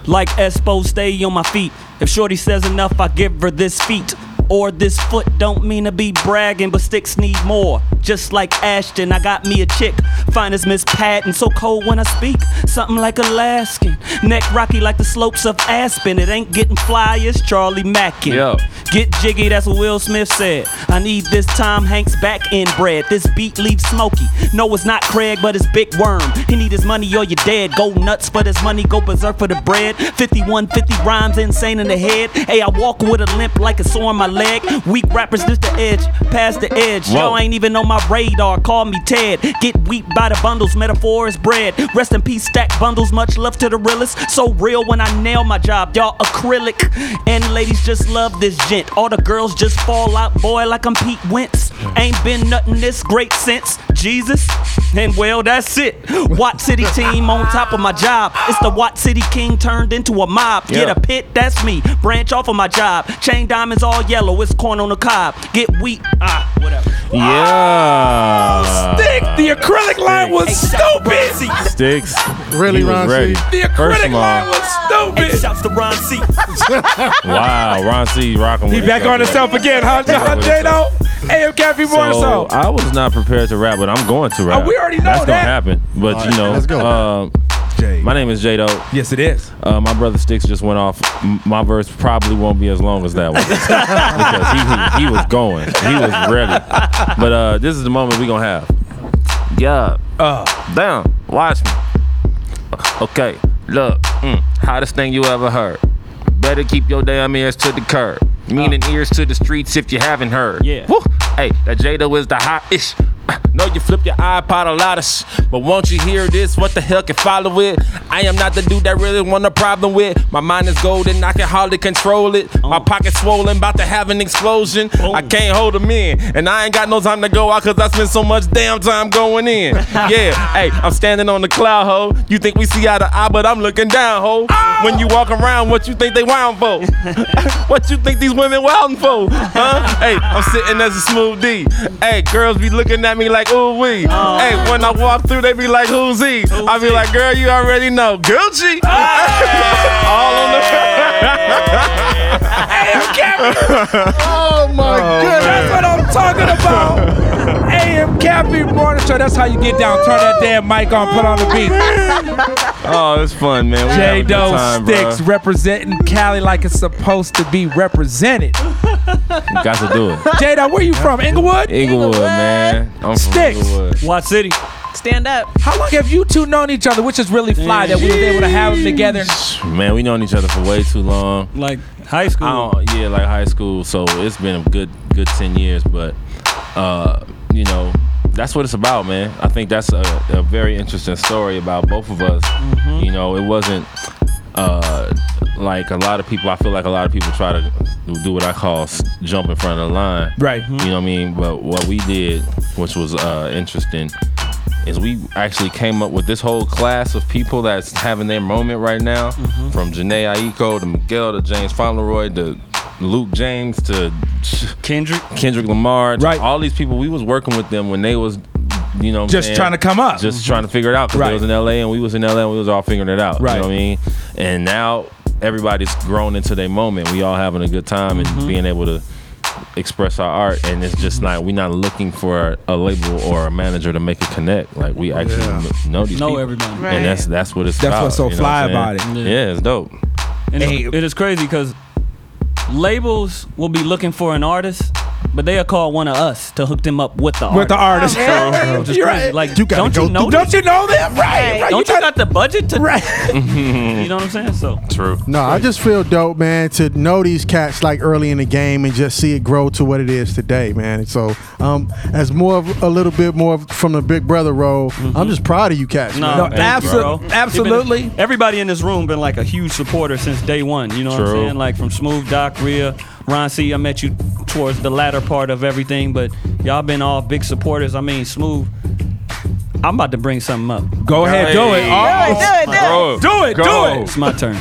Like Espo, stay on my feet. If Shorty says enough, I give her this feat. or this foot don't mean to be bragging, but Stix need more. Just like Ashton, I got me a chick, fine as Miss Patton, so cold when I speak, something like Alaskan, neck rocky like the slopes of Aspen. It ain't getting fly, it's Charlie Mackin. Yo. Get jiggy, that's what Will Smith said. I need this Tom Hanks back end bread. This beat leaves Smokey. No, it's not Craig, but it's Big Worm. He need his money or you're dead. Go nuts for this money, go berserk for the bread. fifty-one fifty rhymes, insane in the head. Hey, I walk with a limp like it's on my leg. Weak rappers, just the edge, past the edge. Whoa. Y'all ain't even on my radar, call me Ted. Get weak by the bundles, metaphor is bread. Rest in peace, stack bundles, much love to the realest. So real when I nail my job, y'all acrylic. And ladies just love this gent. All the girls just fall out, boy, like I'm Pete Wentz. Ain't been nothing this great since Jesus. And well, that's it. Watt City team on top of my job. It's the Watt City King turned into a mob. Yeah. Get a pit, that's me. Branch off of my job. Chain diamonds all yellow, it's corn on the cob. Get wheat, ah, whatever. Yeah. Oh, Stix, the acrylic line was stupid. Stix, really, Ron C? The acrylic line was stupid. Shouts to Ron C. Wow, Ron C rocking with. He back on himself again, huh, J-Doe? A M Cafe Morning Show. I was not prepared to rap, but I'm going to rap. Oh, we already know that's that. That's gonna happen, but right, you know. Let's go. Uh, J. My name is J-Doe. Yes, it is. Uh, my brother Stix just went off. M- my verse probably won't be as long as that one because he, he was going. He was ready. But uh, this is the moment we gonna have. Yeah. Uh. Damn. Watch me. Okay. Look. Mm. Hottest thing you ever heard. Better keep your damn ears to the curb. Meaning uh. ears to the streets if you haven't heard. Yeah. Woo. Hey, that J-Doe is the hot-ish. Know you flip your iPod a lot of sh- but won't you hear this? What the hell can follow it? I am not the dude that really want a problem with. My mind is golden, I can hardly control it. My pocket swollen, about to have an explosion. I can't hold them in, and I ain't got no time to go out cause I spend so much damn time going in. Yeah, hey, I'm standing on the cloud, ho. You think we see eye to eye, but I'm looking down, ho. When you walk around, what you think they wound for? What you think these women wildin' for? Huh? Hey, I'm sitting as a Smoothie. Hey, girls be looking at me like ooh wee. Oh. Hey, when I walk through, they be like who's he? I be like, girl, you already know, Gucci. Oh. All on the. Hey, oh my oh, goodness, that's what I'm talking about. A M Cafe Morning Show. That's how you get down. Turn that damn mic on. Put on the beat. Oh, it's fun, man. J-Doe Stix bro. Representing Cali like it's supposed to be represented. You got to do it. J-Doe, where you from? Inglewood? Inglewood, man. I'm from Stix. Watt City. Stand up. How long have you two known each other? Which is really fly that we were able to have them together. Man, we known each other for way too long. Like high school. Yeah, like high school. So it's been a good, good ten years. But uh, you know, that's what it's about, man. I think that's a, a very interesting story about both of us. Mm-hmm. You know, it wasn't uh, like a lot of people. I feel like a lot of people try to do what I call jump in front of the line. Right. Mm-hmm. You know what I mean? But what we did, which was uh, interesting. Is we actually came up with this whole class of people that's having their moment right now, mm-hmm. from Janae Aiko to Miguel to James Fauntleroy to Luke James to Kendrick, Kendrick Lamar, right? All these people, we was working with them when they was, you know, just man, trying to come up, just mm-hmm. trying to figure it out. Because right. they was in L A and we was in L A and we was all figuring it out. Right. You know what I mean? And now everybody's grown into their moment. We all having a good time and mm-hmm. being able to express our art, and it's just like we're not looking for a label or a manager to make it connect. Like we actually yeah. know these know people. Everybody, right. And that's that's what it's that's about, what's so you know fly what about it. Yeah. yeah, it's dope. And hey. It is crazy because labels will be looking for an artist, but they'll call one of us to hook them up with the with artist. With the artist, oh, so, you're right. Like you don't you know? Them? Don't you know them? Right? right. Don't you, you got the budget to? Right. You know what I'm saying? So true. No, I just feel dope, man, to know these cats like early in the game and just see it grow to what it is today, man. And so, um, as more of a little bit more from the big brother role, mm-hmm. I'm just proud of you cats. No, no absolutely, absolutely. Been, everybody in this room been like a huge supporter since day one. You know true. What I'm saying? Like from Smooth Doc, Rhea, Ron C. I met you towards the latter part of everything, but y'all been all big supporters. I mean, Smooth. I'm about to bring something up. Go ahead, hey. do it. Oh. Do it, do it, do it. Do it. It's my turn.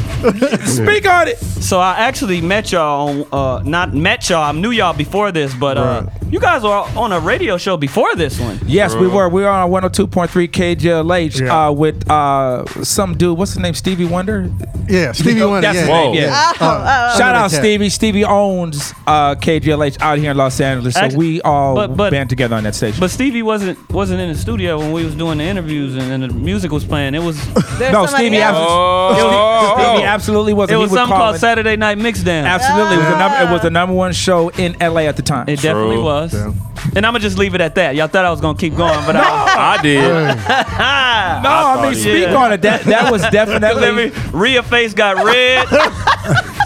Speak on it. So I actually met y'all, uh, not met y'all, I knew y'all before this, but uh, right. you guys were on a radio show before this one. Yes, Bro. we were. We were on one oh two point three K J L H yeah. uh, with uh, some dude, what's his name, Stevie Wonder? Yeah, Stevie oh, Wonder. That's yeah. his name, yeah. Oh, uh, oh, shout oh, out Stevie. Stevie owns uh, K J L H out here in Los Angeles, so actually, we all but, but, band together on that station. But Stevie wasn't wasn't in the studio when we was doing the interviews and, and the music was playing. It was no Stevie. Abs- oh. Stevie absolutely wasn't. It was something called it. Saturday Night Mixdown. Absolutely, yeah. it, was the number, it was the number one show in L A at the time. It True. definitely was. Yeah. And I'm gonna just leave it at that. Y'all thought I was gonna keep going, but no, I, I did. no, I, I mean speak yeah. on it. That that was definitely. I mean, Rhea face got red.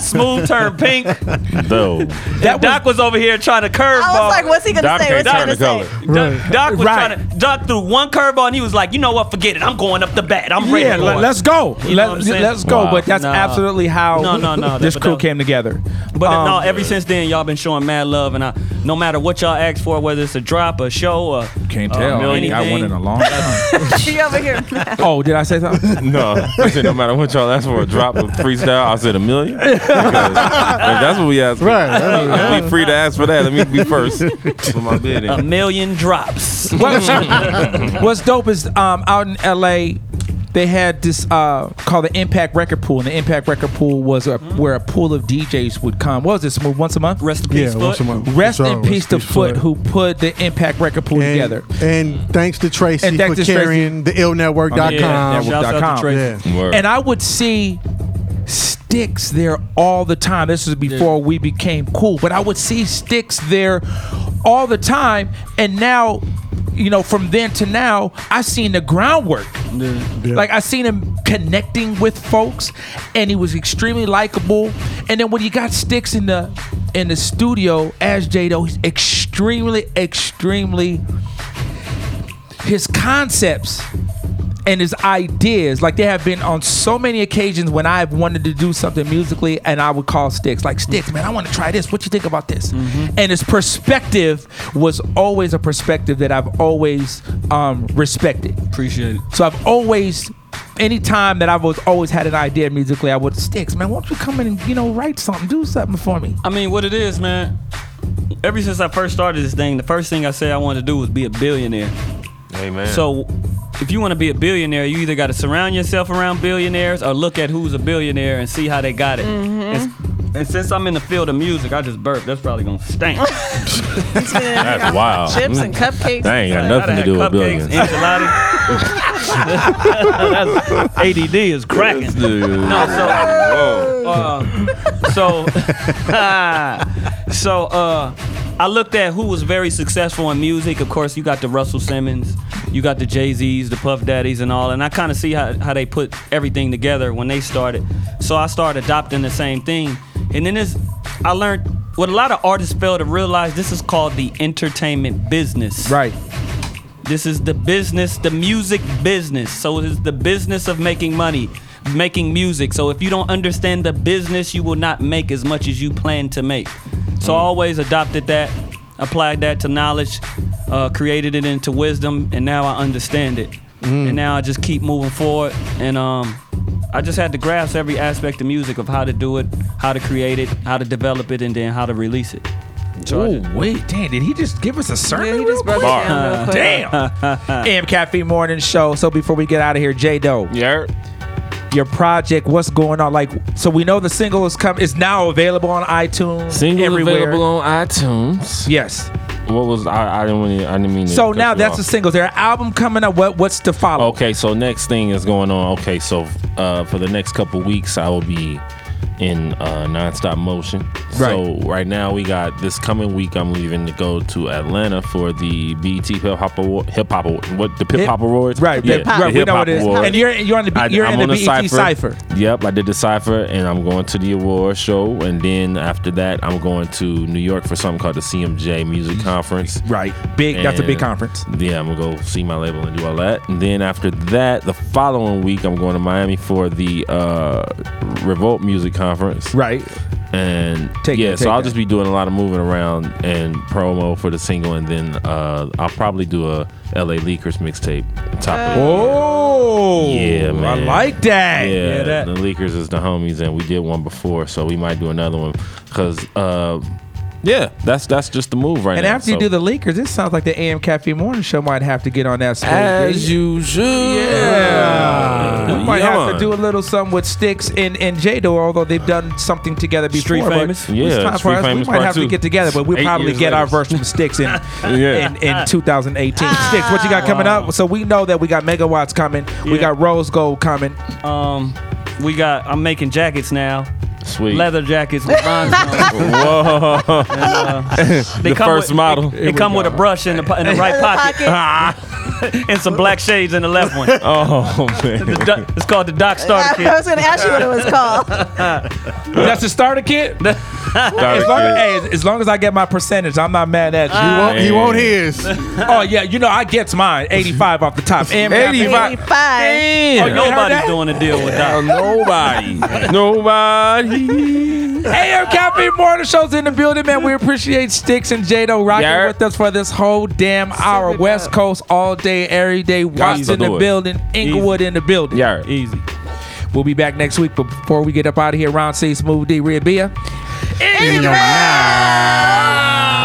Smooth turned pink. No. That Doc was, was over here trying to curveball. I was like, what's he going to say? What's he going to say? Right. Doc was right. trying to, Doc threw one curveball and he was like, you know what, forget it. I'm going up the bat. I'm ready. Yeah, to go. let's go. Let, let's go. Wow. But that's no. absolutely how no, no, no, this crew came together. But um, no, ever since then, y'all been showing mad love. And I, no matter what y'all ask for, whether it's a drop, a show, or Can't uh, tell. Anything. I won in a long time. You over here. Oh, did I say something? No. I said no matter what y'all ask for, a drop, a freestyle, I said a million. Because that's what we asked for. Right. Be free to ask for that. Let me be first. For my bidding. A million drops. What's dope is um, out in L A, they had this uh, called the Impact Record Pool. And the Impact Record Pool was a, mm-hmm. where a pool of D Js would come. What was this? Once a month? Rest in peace, yeah, Foot. Once a month. Rest in peace to Foot, who put the Impact Record Pool and, together. And thanks to Tracy and thanks for to carrying Tracy. the ill network dot com. Yeah, yeah. yeah. And I would see Stix there all the time. This was before yeah. we became cool, but I would see Stix there all the time. And now, you know, from then to now, I seen the groundwork. Yeah. Yeah. Like I seen him connecting with folks, and he was extremely likable. And then when you got Stix in the in the studio as J-Doe, he's extremely, extremely his concepts. And his ideas, like there have been on so many occasions when I've wanted to do something musically, and I would call Stix, like Stix, man, I want to try this. What you think about this? Mm-hmm. And his perspective was always a perspective that I've always um, respected. Appreciate it. So I've always, anytime that I've always had an idea musically, I would Stix, man, won't you come in and you know write something, do something for me? I mean, what it is, man. Ever since I first started this thing, the first thing I said I wanted to do was be a billionaire. Amen. So. If you want to be a billionaire, you either got to surround yourself around billionaires or look at who's a billionaire and see how they got it. Mm-hmm. And, and since I'm in the field of music, I just burped. That's probably going to stink. That's wild. Chips and cupcakes. That ain't got nothing to do with billionaires. Enchiladas. A D D is cracking. No, so uh, so uh, so uh, I looked at who was very successful in music. Of course, you got the Russell Simmons. You got the Jay-Z's, the Puff Daddies and all. And I kind of see how, how they put everything together when they started. So I started adopting the same thing. And then this, I learned what a lot of artists fail to realize, this is called the entertainment business. Right. This is the business, the music business. So it is the business of making money, making music. So if you don't understand the business, you will not make as much as you plan to make. So I always adopted that, applied that to knowledge. Uh, created it into wisdom, and now I understand it. Mm. And now I just keep moving forward, and um, I just had to grasp every aspect of music, of how to do it, how to create it, how to develop it, and then how to release it. Oh wait, damn! Did he just give us a sermon? Yeah, he just broke it down real quick. Damn. A M Cafe Morning Show. So before we get out of here, J-Doe. Yeah. Your project, what's going on? Like, so we know the single is coming. It's now available on iTunes. Single everywhere. Available on iTunes. Yes. What was I? I didn't mean. I didn't mean. So now that's a single. Their album coming up. What? What's to follow? Okay. So next thing is going on. Okay. So uh, for the next couple weeks, I will be in uh, nonstop motion. Right. So right now we got this coming week. I'm leaving to go to Atlanta for the B E T Hip Hop Award. Hip Hop Award. What the Hip Hop Awards? Right. Yeah, hip-hop. Right. We know what it is. And you're you're on the I, you're I'm in the, the B E T Cypher. Yep. I did the Cypher, and I'm going to the award show, and then after that, I'm going to New York for something called the C M J Music Conference. Right. Big. And that's a big conference. Yeah. I'm gonna go see my label and do all that, and then after that, the following week, I'm going to Miami for the uh, Revolt Music Conference. Conference. Right. And take yeah, it, take so I'll that. just be doing a lot of moving around and promo for the single, and then uh, I'll probably do a L A Leakers mixtape. Top hey. of oh, yeah, man, I like that. Yeah, yeah that. The Leakers is the homies, and we did one before, so we might do another one because. Uh, Yeah, that's that's just the move right and now. And after so. you do the Leakers, it sounds like the A M Cafe Morning Show might have to get on that stage. As usual. Yeah. We might yeah. have to do a little something with Stix and, and J-Doe, although they've done something together before. Street Famous. Yeah, it's time for us. We might have two. to get together, but we'll Eight probably get later. our verse from Stix in, yeah. in, in two thousand eighteen. Stix, what you got coming wow. up? So we know that we got Megawatts coming. Yeah. We got Rose Gold coming. Um, we got, I'm making jackets now. Sweet. Leather jackets with lines on. Whoa. And, uh, they the come first with, model. They, they come go. with a brush in the, in the right pocket. And some black shades in the left one. Oh, man. The, it's called the Doc Starter Kit. I was going to ask you what it was called. That's the starter kit? As long as, hey, as long as I get my percentage, I'm not mad at you. Uh, you, won't, you won't his. Oh, yeah. You know, I gets mine. eighty-five off the top. eighty-five eighty-five Damn. Oh, nobody's doing a deal with that. Nobody. Nobody. A M Cafe Morning Show's in the building, man. We appreciate Stix and J-Doe rocking Yarr. with us for this whole damn hour. Seven West up. Coast all day, every day. Watts in the it. building, Inglewood in the building. Yeah, easy. We'll be back next week. But before we get up out of here, round C, Smooth D, Rhea Bia. In, in your, your mind.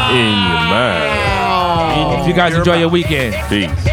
mind. In your mind. If you guys your enjoy mind. your weekend. Peace.